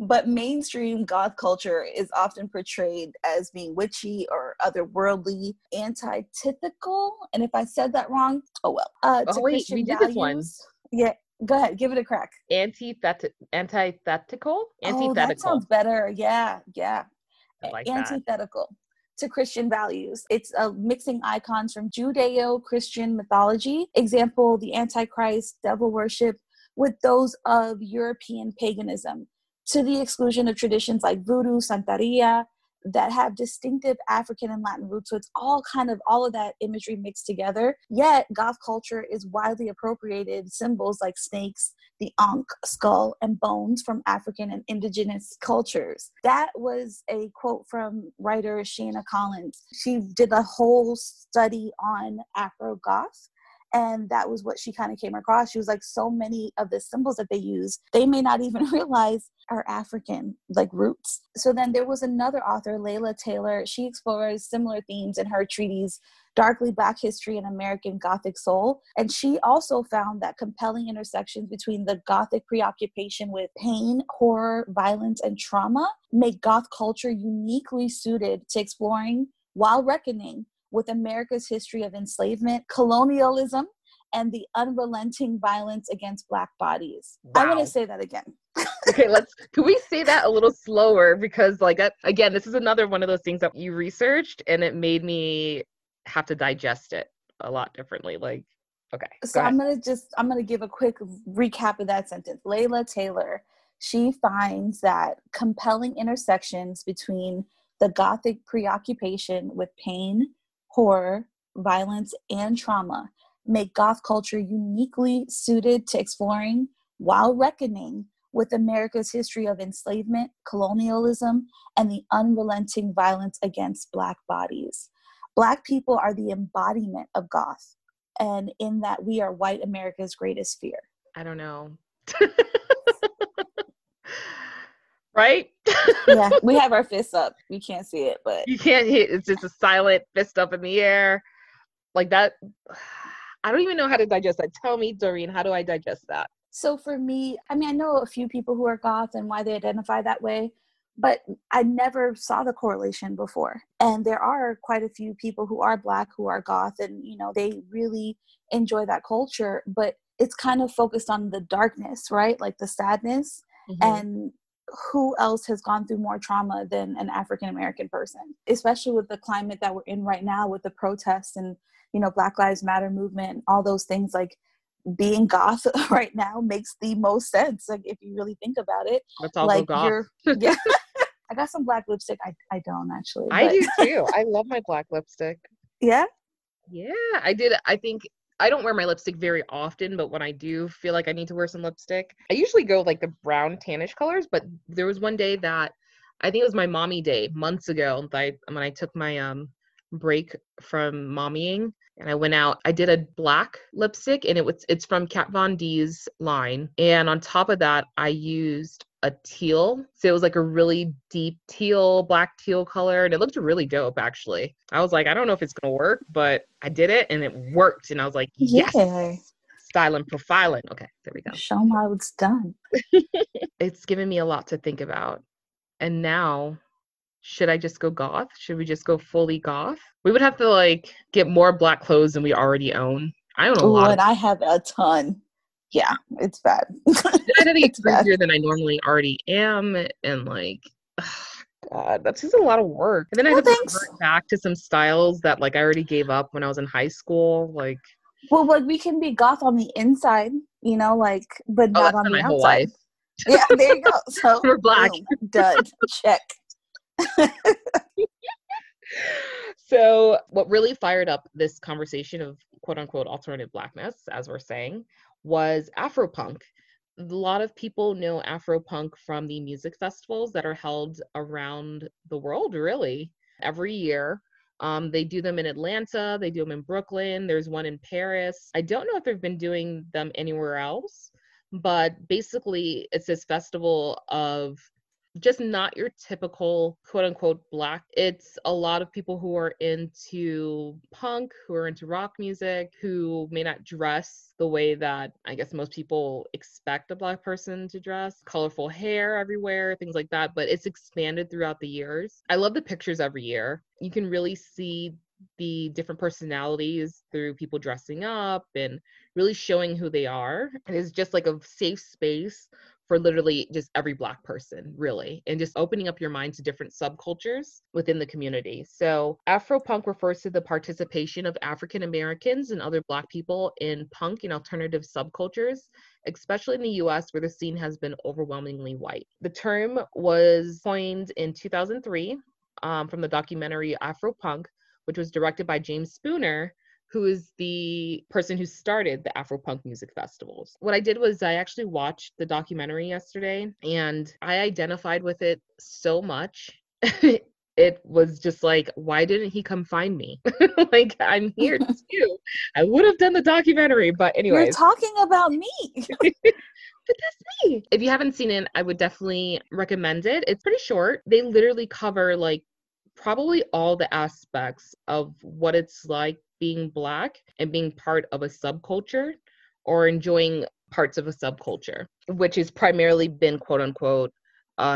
But mainstream goth culture is often portrayed as being witchy or otherworldly, antithetical. And if I said that wrong, oh well. Christian we did values, this one. Yeah, go ahead, give it a crack. Antithetical? Oh, that sounds better. Yeah. I like antithetical. That. To Christian values. It's mixing icons from Judeo-Christian mythology, example, the Antichrist, devil worship, with those of European paganism, to the exclusion of traditions like voodoo, Santeria, that have distinctive African and Latin roots. So it's all of that imagery mixed together. Yet, goth culture is widely appropriated symbols like snakes, the ankh, skull, and bones from African and indigenous cultures. That was a quote from writer Shana Collins. She did a whole study on Afro-goth. And that was what she kind of came across. She was like, so many of the symbols that they use, they may not even realize are African, like, roots. So then there was another author, Leila Taylor. She explores similar themes in her treatise, Darkly Black History and American Gothic Soul. And she also found that compelling intersections between the Gothic preoccupation with pain, horror, violence, and trauma make Goth culture uniquely suited to exploring, while reckoning with, America's history of enslavement, colonialism, and the unrelenting violence against Black bodies. Wow. I want to say that again. Okay, can we say that a little slower? Because, like, that, again, this is another one of those things that you researched and it made me have to digest it a lot differently. Like, okay. So I'm going to give a quick recap of that sentence. Leila Taylor, she finds that compelling intersections between the Gothic preoccupation with pain, horror, violence, and trauma make Goth culture uniquely suited to exploring, while reckoning with, America's history of enslavement, colonialism, and the unrelenting violence against Black bodies. Black people are the embodiment of Goth, and in that we are white America's greatest fear. I don't know. Right? Yeah, we have our fists up. You can't see it, but... You can't hit. It's just a silent fist up in the air. Like that... I don't even know how to digest that. Tell me, Doreen, how do I digest that? So for me, I mean, I know a few people who are Goth and why they identify that way, but I never saw the correlation before. And there are quite a few people who are Black who are Goth, and, you know, they really enjoy that culture, but it's kind of focused on the darkness, right? Like the sadness. Mm-hmm. And who else has gone through more trauma than an African-American person, especially with the climate that we're in right now with the protests and, you know, Black Lives Matter movement, all those things. Like, being Goth right now makes the most sense. Like, if you really think about it, that's all like Goth. Yeah. I got some black lipstick. I don't actually. I do too. I love my black lipstick. Yeah. Yeah, I did. I think I don't wear my lipstick very often, but when I do feel like I need to wear some lipstick, I usually go like the brown tannish colors. But there was one day that I think it was my mommy day months ago when I took my break from mommying and I went out. I did a black lipstick and it's from Kat Von D's line. And on top of that, I used a teal. So it was like a really deep teal, black teal color. And it looked really dope, actually. I was like, I don't know if it's going to work, but I did it and it worked. And I was like, yes, yeah. Styling, profiling. Okay, there we go. Show them how it's done. It's given me a lot to think about. And now, should I just go Goth? Should we just go fully Goth? We would have to like get more black clothes than we already own. I own a lot. And I have a ton. Yeah, it's bad. It's crazier than I normally already am. And like, God, that's just a lot of work. And then I have to revert back to some styles that like I already gave up when I was in high school. Like, well, like we can be Goth on the inside, you know, like, but not on the outside. Whole life. Yeah, there you go. So we're black. Boom, done. Check. So what really fired up this conversation of quote unquote alternative blackness, as we're saying, was Afropunk. A lot of people know Afropunk from the music festivals that are held around the world, really, every year. They do them in Atlanta, they do them in Brooklyn, there's one in Paris. I don't know if they've been doing them anywhere else, but basically it's this festival of just not your typical quote unquote black. It's a lot of people who are into punk, who are into rock music, who may not dress the way that I guess most people expect a black person to dress. Colorful hair everywhere, things like that. But it's expanded throughout the years. I love the pictures every year. You can really see the different personalities through people dressing up and really showing who they are. And it's just like a safe space for literally just every black person, really, and just opening up your mind to different subcultures within the community. So Afropunk refers to the participation of African Americans and other black people in punk and alternative subcultures, especially in the US where the scene has been overwhelmingly white. The term was coined in 2003 from the documentary Afropunk, which was directed by James Spooner, who is the person who started the Afropunk music festivals. What I did was I actually watched the documentary yesterday and I identified with it so much it was just like, why didn't he come find me? Like, I'm here too. I would have done the documentary, but anyway. You're talking about me. But that's me. If you haven't seen it, I would definitely recommend it. It's pretty short. They literally cover like probably all the aspects of what it's like being Black and being part of a subculture or enjoying parts of a subculture, which has primarily been quote unquote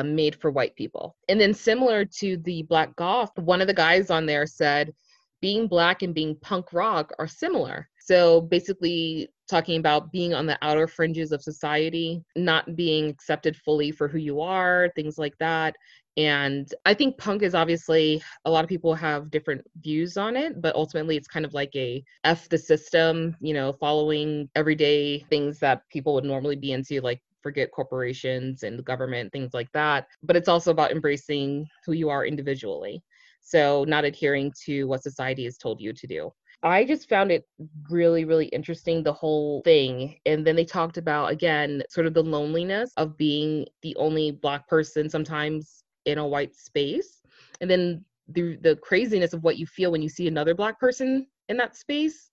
made for white people. And then similar to the Black Goth, one of the guys on there said, being Black and being punk rock are similar. So basically talking about being on the outer fringes of society, not being accepted fully for who you are, things like that. And I think punk is obviously, a lot of people have different views on it, but ultimately it's kind of like a F the system, you know, following everyday things that people would normally be into, like forget corporations and the government, things like that. But it's also about embracing who you are individually. So not adhering to what society has told you to do. I just found it really, really interesting, the whole thing. And then they talked about, again, sort of the loneliness of being the only Black person sometimes in a white space. And then the craziness of what you feel when you see another Black person in that space.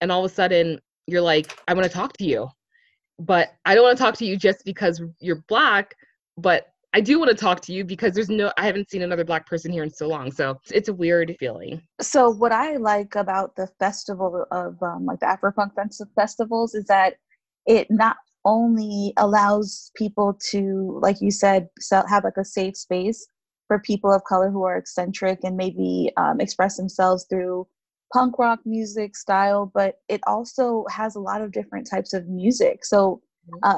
And all of a sudden, you're like, I want to talk to you. But I don't want to talk to you just because you're Black, but I do want to talk to you because I haven't seen another Black person here in so long. So it's a weird feeling. So what I like about the festival of like the Afropunk festivals is that it not only allows people to, like you said, have like a safe space for people of color who are eccentric and maybe express themselves through punk rock music style, but it also has a lot of different types of music. So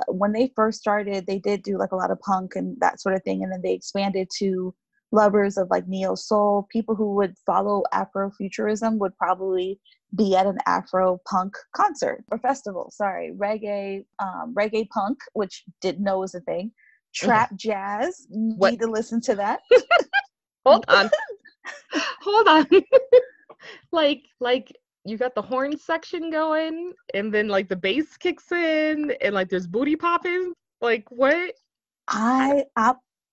when they first started, they did do like a lot of punk and that sort of thing. And then they expanded to lovers of like neo soul. People who would follow Afrofuturism would probably be at an Afro-punk concert or festival. Sorry, reggae punk, which didn't know was a thing. Trap jazz. What? Need to listen to that. Hold on. Like. You got the horn section going, and then like the bass kicks in, and like there's booty popping. Like what? I'm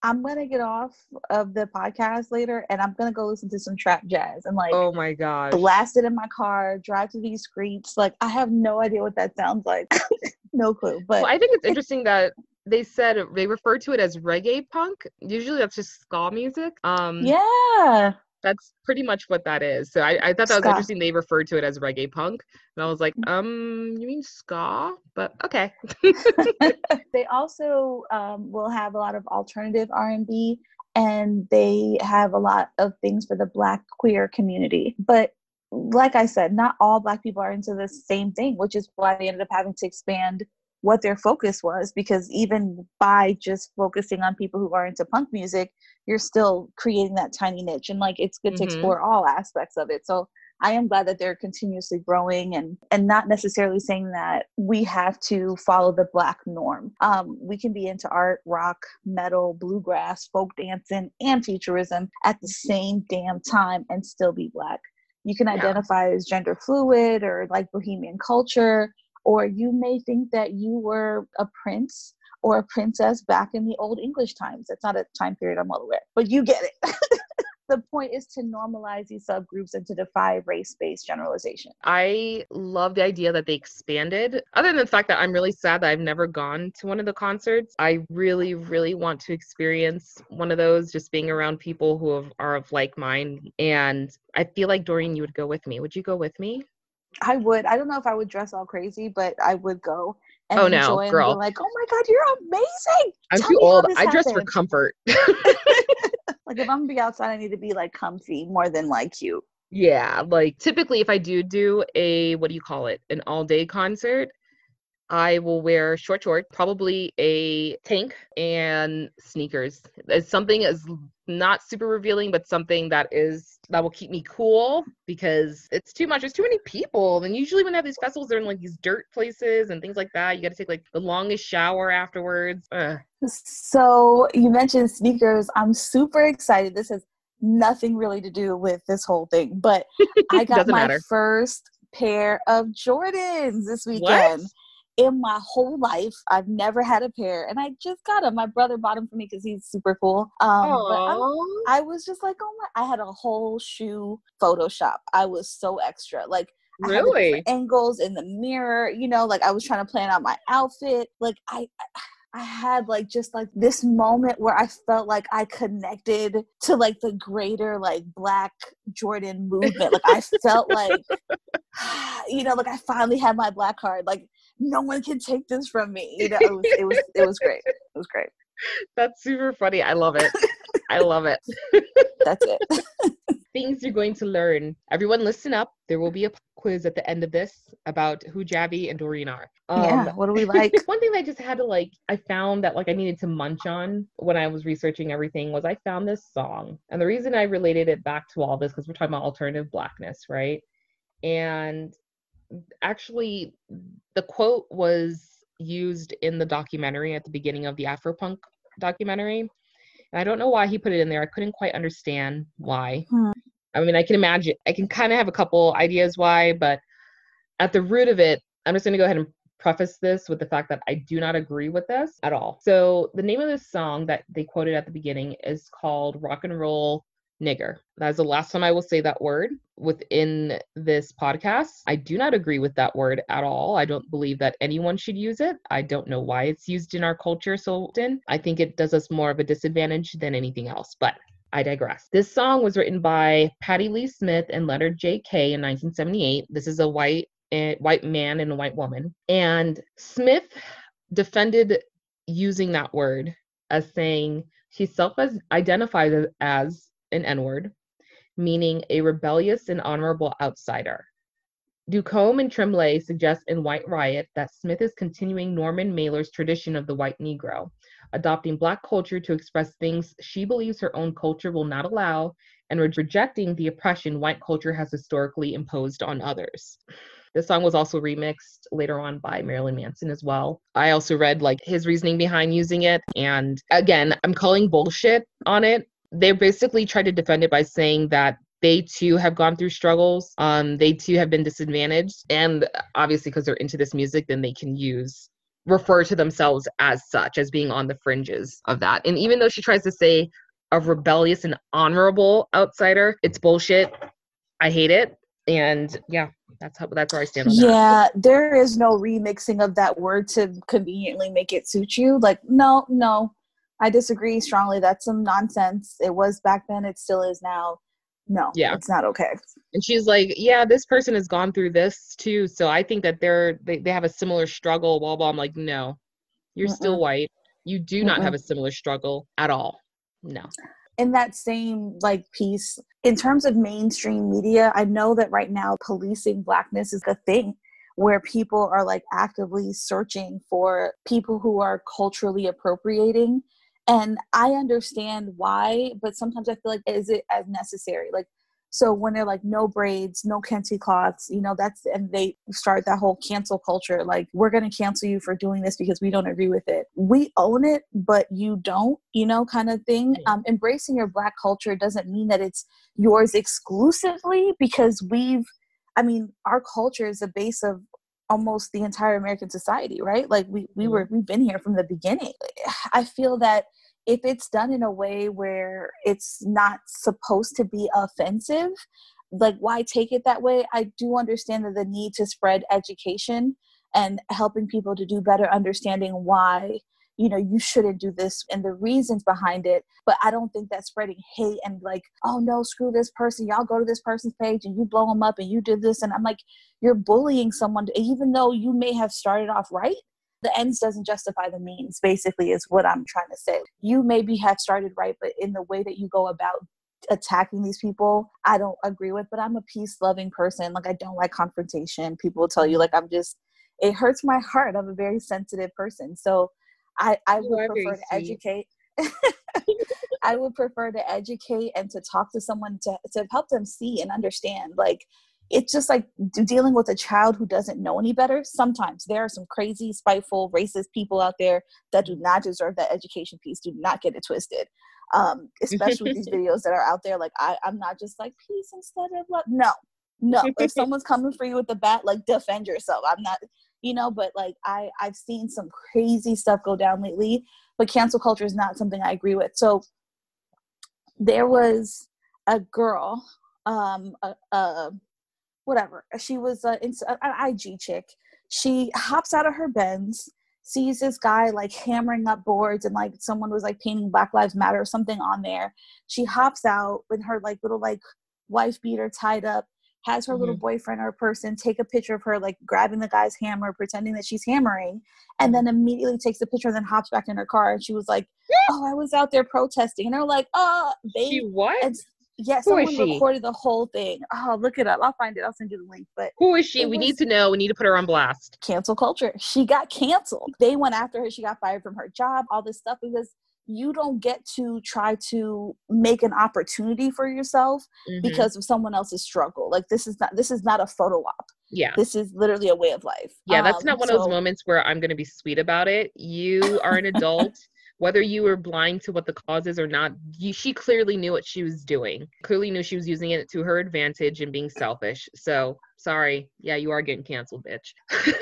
gonna get off of the podcast later, and I'm gonna go listen to some trap jazz and like, oh my god, blast it in my car, drive through these streets. Like I have no idea what that sounds like, no clue. But well, I think it's interesting that they said they refer to it as reggae punk. Usually that's just ska music. Yeah. That's pretty much what that is. So I thought that was interesting. They referred to it as reggae punk. And I was like, you mean ska? But okay. They also will have a lot of alternative R&B, and they have a lot of things for the Black queer community. But like I said, not all Black people are into the same thing, which is why they ended up having to expand what their focus was, because even by just focusing on people who are into punk music, you're still creating that tiny niche. And like, it's good to explore all aspects of it. So I am glad that they're continuously growing and not necessarily saying that we have to follow the Black norm. We can be into art, rock, metal, bluegrass, folk dancing, and futurism at the same damn time and still be Black. You can identify as gender fluid or like bohemian culture, or you may think that you were a prince or a princess back in the old English times. That's not a time period I'm well aware, but you get it. The point is to normalize these subgroups and to defy race-based generalization. I love the idea that they expanded. Other than the fact that I'm really sad that I've never gone to one of the concerts, I really, really want to experience one of those, just being around people who are of like mind. And I feel like, Doreen, you would go with me. Would you go with me? I would. I don't know if I would dress all crazy, but I would go and enjoy girl. And be like, oh my God, you're amazing. I'm too old. I dress for comfort. Like if I'm gonna be outside, I need to be like comfy more than like cute. Yeah. Like typically if I do a, what do you call it? An all day concert, I will wear short shorts, probably a tank and sneakers. It's something is not super revealing, but something that will keep me cool, because it's too much. There's too many people. And usually when they have these festivals, they're in like these dirt places and things like that. You got to take like the longest shower afterwards. Ugh. So you mentioned sneakers. I'm super excited. This has nothing really to do with this whole thing, but I got my first pair of Jordans this weekend. What? in my whole life. I've never had a pair, and I just got them. My brother bought them for me because he's super cool. But I was just like, oh my! I had a whole shoe Photoshop. I was so extra, like. Really? I had angles in the mirror, you know, like I was trying to plan out my outfit. Like I had like just like this moment where I felt like I connected to like the greater like Black Jordan movement. Like I felt like, you know, like I finally had my Black card. Like no one can take this from me. You know, it was great. It was great. That's super funny. I love it. I love it. That's it. Things you're going to learn. Everyone listen up. There will be a quiz at the end of this about who Javi and Doreen are. What do we like? One thing that I just had to like, I found that like I needed to munch on when I was researching everything was I found this song. And the reason I related it back to all this, because we're talking about alternative Blackness, right? And actually the quote was used in the documentary at the beginning of the Afropunk documentary. I don't know why he put it in there. I couldn't quite understand why. I mean, I can imagine. I can kind of have a couple ideas why, but at the root of it, I'm just going to go ahead and preface this with the fact that I do not agree with this at all. So the name of this song that they quoted at the beginning is called Rock and Roll Nigger. That is the last time I will say that word within this podcast. I do not agree with that word at all. I don't believe that anyone should use it. I don't know why it's used in our culture so often. I think it does us more of a disadvantage than anything else, but I digress. This song was written by Patti Lee Smith and Leonard J. Kay in 1978. This is a white man and a white woman. And Smith defended using that word as saying she self-identifies as an N-word, meaning a rebellious and honorable outsider. Ducombe and Tremblay suggest in White Riot that Smith is continuing Norman Mailer's tradition of the white Negro, adopting Black culture to express things she believes her own culture will not allow, and rejecting the oppression white culture has historically imposed on others. This song was also remixed later on by Marilyn Manson as well. I also read like his reasoning behind using it. And again, I'm calling bullshit on it. They basically tried to defend it by saying that they too have gone through struggles. They too have been disadvantaged. And obviously, because they're into this music, then they can refer to themselves as such, as being on the fringes of that. And even though she tries to say a rebellious and honorable outsider, it's bullshit. I hate it. And yeah, that's where I stand on that. Yeah, there is no remixing of that word to conveniently make it suit you. Like, no. I disagree strongly. That's some nonsense. It was back then. It still is now. No, yeah. It's not okay. And she's like, yeah, this person has gone through this too. So I think that they have a similar struggle, blah, blah. I'm like, no, you're still white. You do not have a similar struggle at all. No. In that same like piece, in terms of mainstream media, I know that right now policing Blackness is a thing, where people are like actively searching for people who are culturally appropriating. And I understand why, but sometimes I feel like, is it as necessary? Like, so when they're like, no braids, no kente cloths, you know, and they start that whole cancel culture. Like, we're going to cancel you for doing this because we don't agree with it. We own it, but you don't, you know, kind of thing. Embracing your Black culture doesn't mean that it's yours exclusively, because our culture is the base of almost the entire American society, right? Like we've been here from the beginning. I feel that if it's done in a way where it's not supposed to be offensive, like why take it that way? I do understand that the need to spread education and helping people to do better understanding why, you know, you shouldn't do this and the reasons behind it. But I don't think that spreading hate and like, oh no, screw this person. Y'all go to this person's page and you blow them up and you did this. And I'm like, you're bullying someone, even though you may have started off right. The ends doesn't justify the means, basically, is what I'm trying to say. You maybe have started right, but in the way that you go about attacking these people, I don't agree with, but I'm a peace loving person. Like I don't like confrontation. People will tell you like, it hurts my heart. I'm a very sensitive person. So I would prefer to educate. I would prefer to educate and to talk to someone to help them see and understand. Like, it's just like dealing with a child who doesn't know any better. Sometimes there are some crazy, spiteful, racist people out there that do not deserve that education piece. Do not get it twisted. Especially with these videos that are out there. Like, I'm not just like peace instead of love. No. If someone's coming for you with the bat, like defend yourself. I'm not you know, but like I've seen some crazy stuff go down lately, but cancel culture is not something I agree with. So there was a girl, whatever, she was an IG chick. She hops out of her Benz, sees this guy like hammering up boards, and like someone was like painting Black Lives Matter or something on there. She hops out with her like little like wife beater tied up, has her mm-hmm. little boyfriend or person take a picture of her like grabbing the guy's hammer, pretending that she's hammering, and then immediately takes the picture and then hops back in her car. And she was like, "Oh, I was out there protesting," and they're like, "Oh, they she what?" And, yeah, someone recorded the whole thing. Oh, look it up. I'll find it. I'll send you the link. But who is she? We need to know. We need to put her on blast. Cancel culture. She got canceled. They went after her. She got fired from her job, all this stuff, because you don't get to try to make an opportunity for yourself mm-hmm. because of someone else's struggle. Like, this is not a photo op. Yeah. This is literally a way of life. Yeah, that's not one of those moments where I'm going to be sweet about it. You are an adult. Whether you were blind to what the cause is or not, she clearly knew what she was doing. Clearly knew she was using it to her advantage and being selfish. So, sorry. Yeah, you are getting canceled, bitch.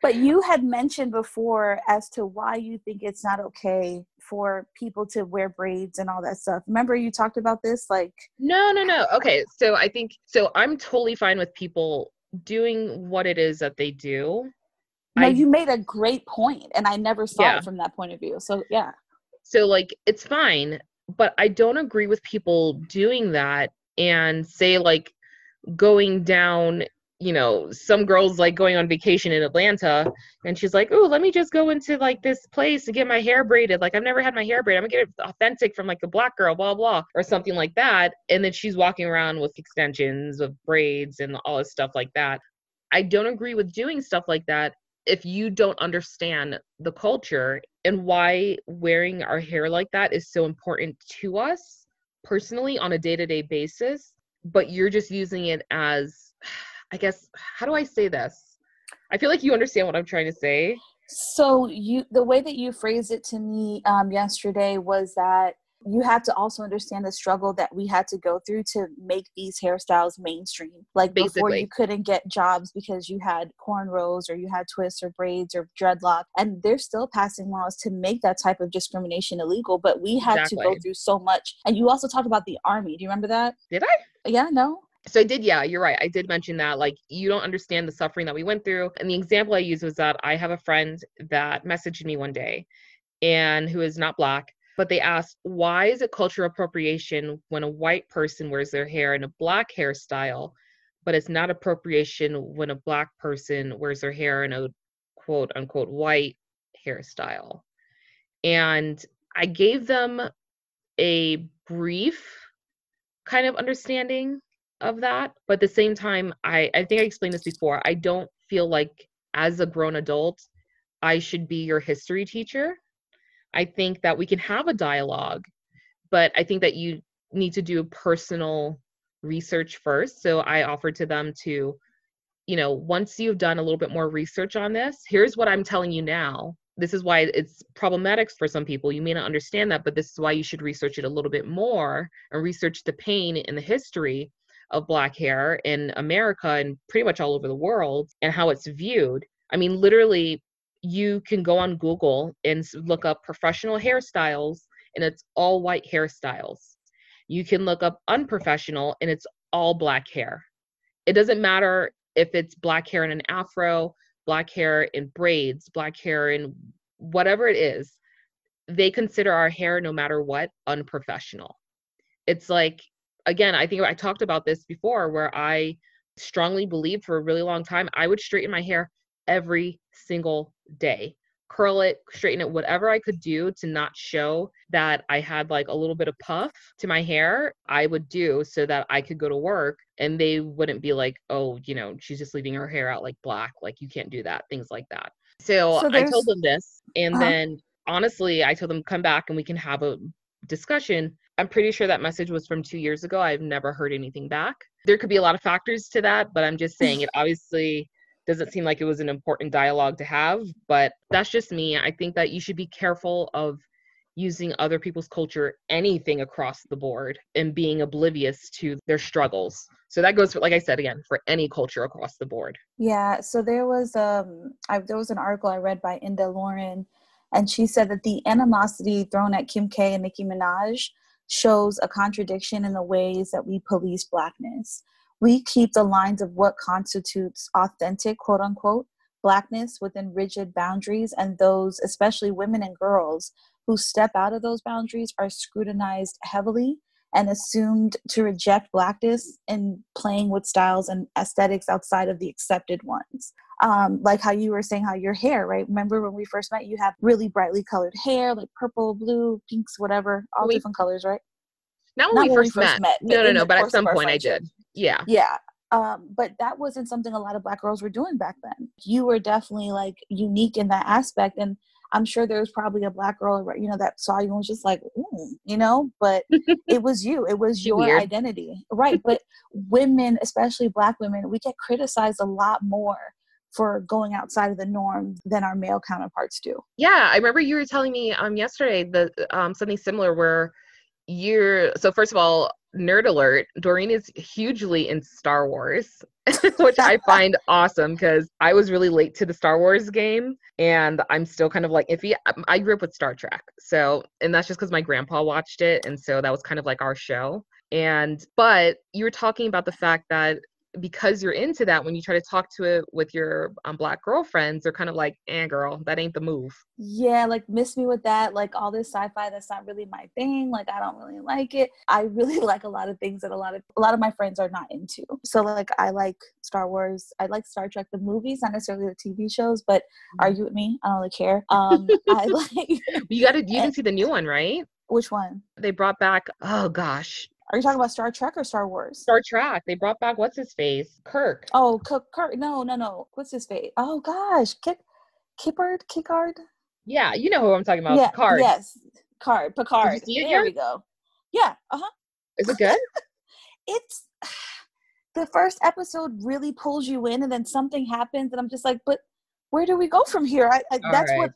But you had mentioned before as to why you think it's not okay for people to wear braids and all that stuff. Remember you talked about this? Like, No. Okay, so I think, I'm totally fine with people doing what it is that they do. No, you made a great point, and I never saw it from that point of view. So, yeah. So, like, it's fine, but I don't agree with people doing that and say, like, going down, you know, some girl's, like, going on vacation in Atlanta, and she's like, "Oh, let me just go into, like, this place to get my hair braided. Like, I've never had my hair braided. I'm going to get it authentic from, like, a black girl, blah, blah," or something like that. And then she's walking around with extensions of braids and all this stuff like that. I don't agree with doing stuff like that if you don't understand the culture and why wearing our hair like that is so important to us personally on a day-to-day basis, but you're just using it as, I guess, how do I say this? I feel like you understand what I'm trying to say. So the way that you phrased it to me yesterday was that you have to also understand the struggle that we had to go through to make these hairstyles mainstream. Like, basically, before you couldn't get jobs because you had cornrows or you had twists or braids or dreadlock. And they're still passing laws to make that type of discrimination illegal. But we had to go through so much. And you also talked about the army. Do you remember that? Did I? Yeah, no. So I did. Yeah, you're right. I did mention that, like, you don't understand the suffering that we went through. And the example I used was that I have a friend that messaged me one day and who is not black. But they asked, why is it cultural appropriation when a white person wears their hair in a black hairstyle, but it's not appropriation when a black person wears their hair in a quote unquote white hairstyle? And I gave them a brief kind of understanding of that. But at the same time, I think I explained this before. I don't feel like as a grown adult, I should be your history teacher. I think that we can have a dialogue, but I think that you need to do personal research first. So I offered to them to, you know, once you've done a little bit more research on this, here's what I'm telling you now. This is why it's problematic for some people. You may not understand that, but this is why you should research it a little bit more and research the pain and the history of black hair in America and pretty much all over the world and how it's viewed. I mean, literally, you can go on Google and look up professional hairstyles, and it's all white hairstyles. You can look up unprofessional, and it's all black hair. It doesn't matter if it's black hair in an afro, black hair in braids, black hair in whatever it is. They consider our hair, no matter what, unprofessional. It's like, again, I think I talked about this before, where I strongly believed for a really long time, I would straighten my hair every single day, curl it, straighten it, whatever I could do to not show that I had like a little bit of puff to my hair, I would do so that I could go to work and they wouldn't be like, "Oh, you know, she's just leaving her hair out like black, like you can't do that," things like that. So I told them this, and then honestly, I told them, come back and we can have a discussion. I'm pretty sure that message was from 2 years ago. I've never heard anything back. There could be a lot of factors to that, but I'm just saying it obviously doesn't seem like it was an important dialogue to have, but that's just me. I think that you should be careful of using other people's culture, anything across the board, and being oblivious to their struggles. So that goes for, like I said, again, for any culture across the board. Yeah. So there was an article I read by Inda Lauren, and she said that the animosity thrown at Kim K and Nicki Minaj shows a contradiction in the ways that we police Blackness. We keep the lines of what constitutes authentic, quote unquote, Blackness within rigid boundaries, and those, especially women and girls, who step out of those boundaries are scrutinized heavily and assumed to reject Blackness in playing with styles and aesthetics outside of the accepted ones. Like how you were saying, how your hair, right? Remember when we first met, you have really brightly colored hair, like purple, blue, pinks, whatever, all different colors, right? Not when we first met. No, but at some point I did. Yeah. Yeah. But that wasn't something a lot of Black girls were doing back then. You were definitely like unique in that aspect. And I'm sure there was probably a Black girl, you know, that saw you and was just like, ooh, you know, but it was you. It was your identity. Right. But women, especially Black women, we get criticized a lot more for going outside of the norm than our male counterparts do. Yeah. I remember you were telling me yesterday something similar where so first of all, nerd alert, Doreen is hugely into Star Wars, which I find awesome because I was really late to the Star Wars game and I'm still kind of like iffy. I grew up with Star Trek. So, and that's just because my grandpa watched it. And so that was kind of like our show. But you were talking about the fact that because you're into that, when you try to talk to it with your Black girlfriends, they're kind of like, eh, girl, that ain't the move. Yeah, like, miss me with that. Like, all this sci-fi, that's not really my thing. Like, I don't really like it. I really like a lot of things that a lot of my friends are not into. So, like, I like Star Wars. I like Star Trek, the movies, not necessarily the TV shows, but are you with me? I don't really care. I like... You didn't see the new one, right? Which one? They brought back... Oh, gosh. Are you talking about Star Trek or Star Wars? Star Trek. They brought back what's-his-face? Kirk. Oh, Kirk. No. What's-his-face? Oh, gosh. Kickard? Yeah, you know who I'm talking about. Yeah, Card. Yes. Card. Picard. There we go. Yeah. Uh-huh. Is it good? It's... The first episode really pulls you in, and then something happens, and I'm just like, but where do we go from here?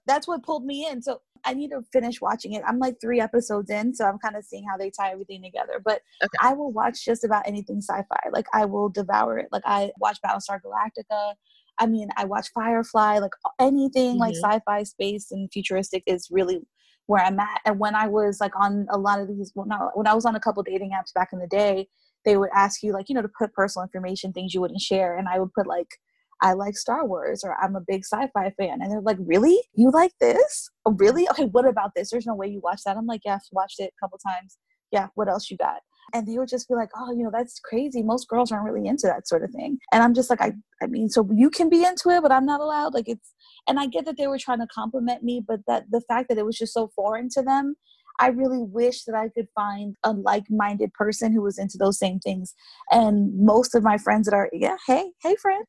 That's what pulled me in, so... I need to finish watching it. I'm like 3 episodes in, so I'm kind of seeing how they tie everything together. But okay. I will watch just about anything sci-fi. Like, I will devour it. Like, I watch Battlestar Galactica. I mean, I watch Firefly. Like, anything like sci-fi, space, and futuristic is really where I'm at. And when I was like on a lot of these, when I was on a couple dating apps back in the day, they would ask you, like, you know, to put personal information, things you wouldn't share. And I would put like, I like Star Wars, or I'm a big sci-fi fan. And they're like, really? You like this? Oh, really? Okay, what about this? There's no way you watched that. I'm like, yeah, I've watched it a couple times. Yeah, what else you got? And they would just be like, oh, you know, that's crazy. Most girls aren't really into that sort of thing. And I'm just like, I mean, so you can be into it, but I'm not allowed. Like, it's, and I get that they were trying to compliment me, but that the fact that it was just so foreign to them, I really wish that I could find a like-minded person who was into those same things. And most of my friends that are, hey friend.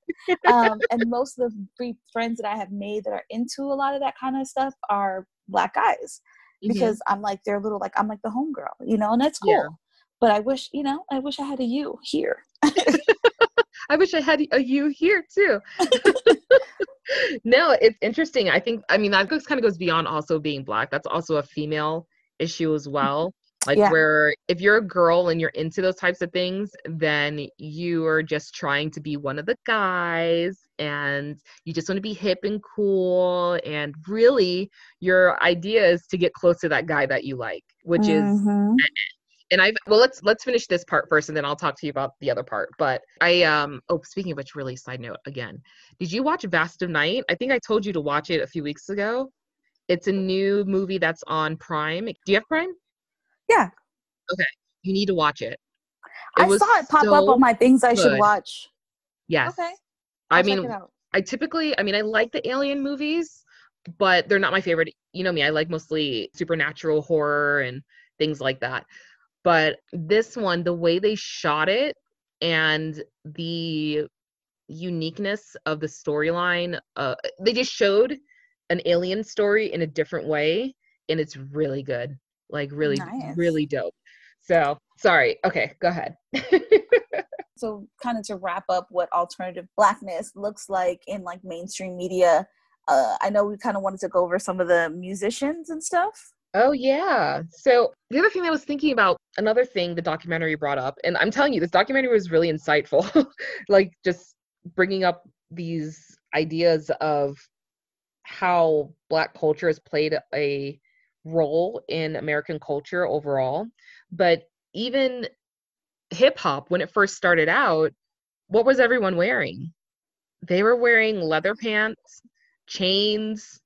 And most of the three friends that I have made that are into a lot of that kind of stuff are Black guys, because I'm like, they're little, like, I'm like the homegirl, you know, and that's cool. Yeah. But I wish, you know, I had a you here. I wish I had a you here too. No, it's interesting. I think, I mean, that kind of goes beyond also being Black. That's also a female issue as well, like where if you're a girl and you're into those types of things, then you are just trying to be one of the guys and you just want to be hip and cool, and really your idea is to get close to that guy that you like, which is, and let's finish this part first and then I'll talk to you about the other part. But I speaking of which, really side note again, did you watch Vast of Night? I think I told you to watch it a few weeks ago. It's a new movie that's on Prime. Do you have Prime? Yeah. Okay. You need to watch it. I saw it pop up on my things I should watch. Yes. Okay. I mean, I like the alien movies, but they're not my favorite. You know me, I like mostly supernatural horror and things like that. But this one, the way they shot it and the uniqueness of the storyline, they just showed an alien story in a different way, and it's really good. Like, really, nice. Really dope. So, sorry. Okay, go ahead. So, kind of to wrap up what alternative Blackness looks like in, like, mainstream media, I know we kind of wanted to go over some of the musicians and stuff. Oh, yeah. So, the other thing I was thinking about another thing the documentary brought up, and I'm telling you, this documentary was really insightful, like just bringing up these ideas of how Black culture has played a role in American culture overall. But even hip hop, when it first started out, what was everyone wearing? They were wearing leather pants, chains,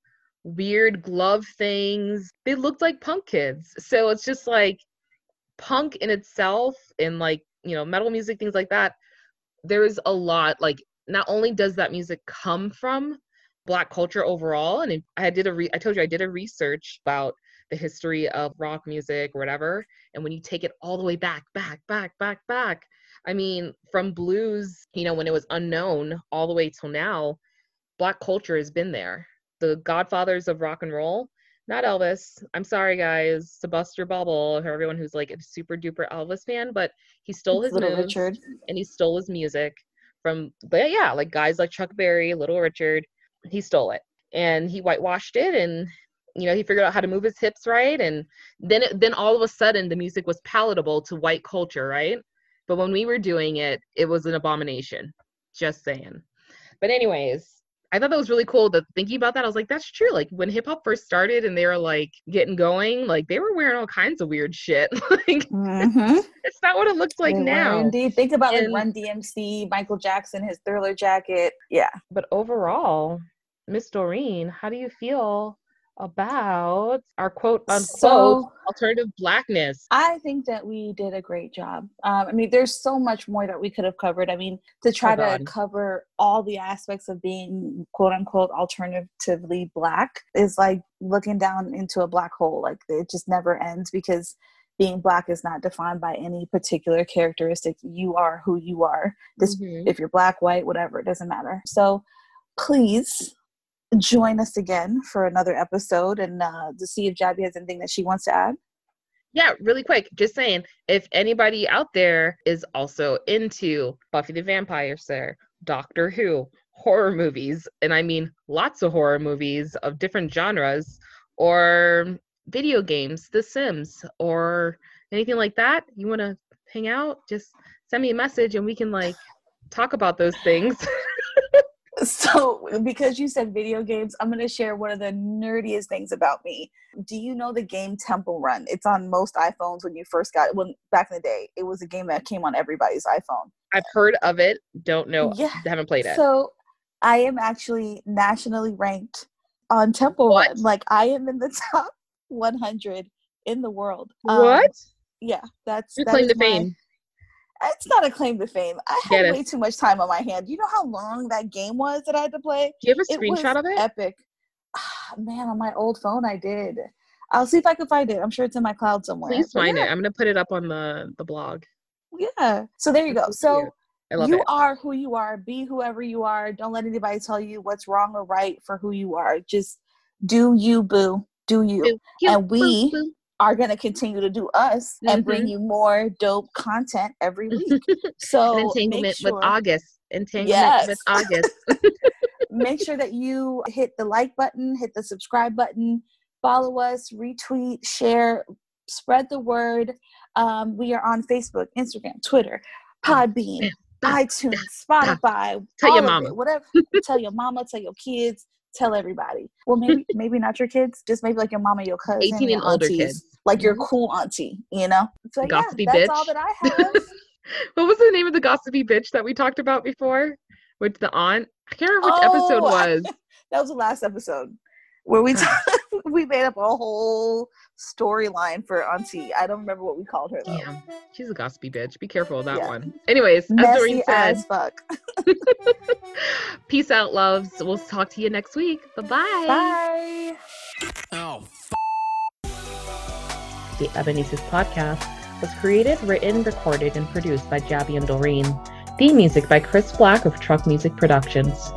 weird glove things. They looked like punk kids. So it's just like punk in itself, and like, you know, metal music, things like that. There is a lot, like, not only does that music come from Black culture overall, and I told you I did a research about the history of rock music or whatever, and when you take it all the way back, I mean, from blues, you know, when it was unknown all the way till now, Black culture has been there. The godfathers of rock and roll, not Elvis, I'm sorry guys, to bust your bubble for everyone who's like a super duper Elvis fan, but he stole his Little Richard, and he stole his music from, but yeah, like guys like Chuck Berry, Little Richard. He stole it and he whitewashed it, and, you know, he figured out how to move his hips right. And then all of a sudden the music was palatable to white culture, right? But when we were doing it, it was an abomination. Just saying. But anyways, I thought that was really cool, that thinking about that, I was like, that's true. Like when hip hop first started and they were like getting going, like they were wearing all kinds of weird shit. Like it's not what it looks like now. Indeed. Think about Run DMC, Michael Jackson, his Thriller jacket. Yeah. But overall, Miss Doreen, how do you feel about our quote unquote alternative Blackness? I think that we did a great job. I mean, there's so much more that we could have covered. I mean, to try to cover all the aspects of being quote unquote alternatively Black is like looking down into a black hole. Like it just never ends, because being Black is not defined by any particular characteristic. You are who you are. If you're Black, white, whatever, it doesn't matter. So please join us again for another episode, and to see if Jabby has anything that she wants to add. Yeah, really quick, just saying, if anybody out there is also into Buffy the Vampire Slayer, Doctor Who, horror movies, and I mean lots of horror movies of different genres, or video games, The Sims, or anything like that, you want to hang out, just send me a message and we can like talk about those things. So, because you said video games, I'm going to share one of the nerdiest things about me. Do you know the game Temple Run? It's on most iPhones when you first got it. Well, back in the day, it was a game that came on everybody's iPhone. I've heard of it. Don't know. Yeah. Haven't played it. So, I am actually nationally ranked on Temple Run. Like, I am in the top 100 in the world. What? Yeah. You're playing the fame. It's not a claim to fame. I had way too much time on my hand. You know how long that game was that I had to play? Do you have a screenshot of it? Epic. Oh, man, on my old phone, I did. I'll see if I can find it. I'm sure it's in my cloud somewhere. Please find it. I'm going to put it up on the blog. Yeah. So there you go. So you are who you are. Be whoever you are. Don't let anybody tell you what's wrong or right for who you are. Just do you, boo. Do you. And we are going to continue to do us and bring you more dope content every week. So Entanglement with August. Make sure that you hit the like button, hit the subscribe button, follow us, retweet, share, spread the word. We are on Facebook, Instagram, Twitter, Podbean, iTunes, Spotify. Tell your mama. Whatever. Tell your mama, tell your kids. Tell everybody. Well, maybe not your kids. Just maybe like your mama, your cousin, 18 and older kids, like your cool auntie. You know, so gossipy bitch. That's all that I have. What was the name of the gossipy bitch that we talked about before? With the aunt, I can't remember which episode was. That was the last episode where we made up a whole storyline for auntie. I don't remember what we called her though. Yeah. She's a gossipy bitch. Be careful of that one. Anyways, as Doreen said, as fuck. Peace out, loves. We'll talk to you next week. Bye. Oh. The Ebenezas podcast was created, written, recorded, and produced by Jabby and Doreen. Theme music by Chris Black of Truck Music Productions.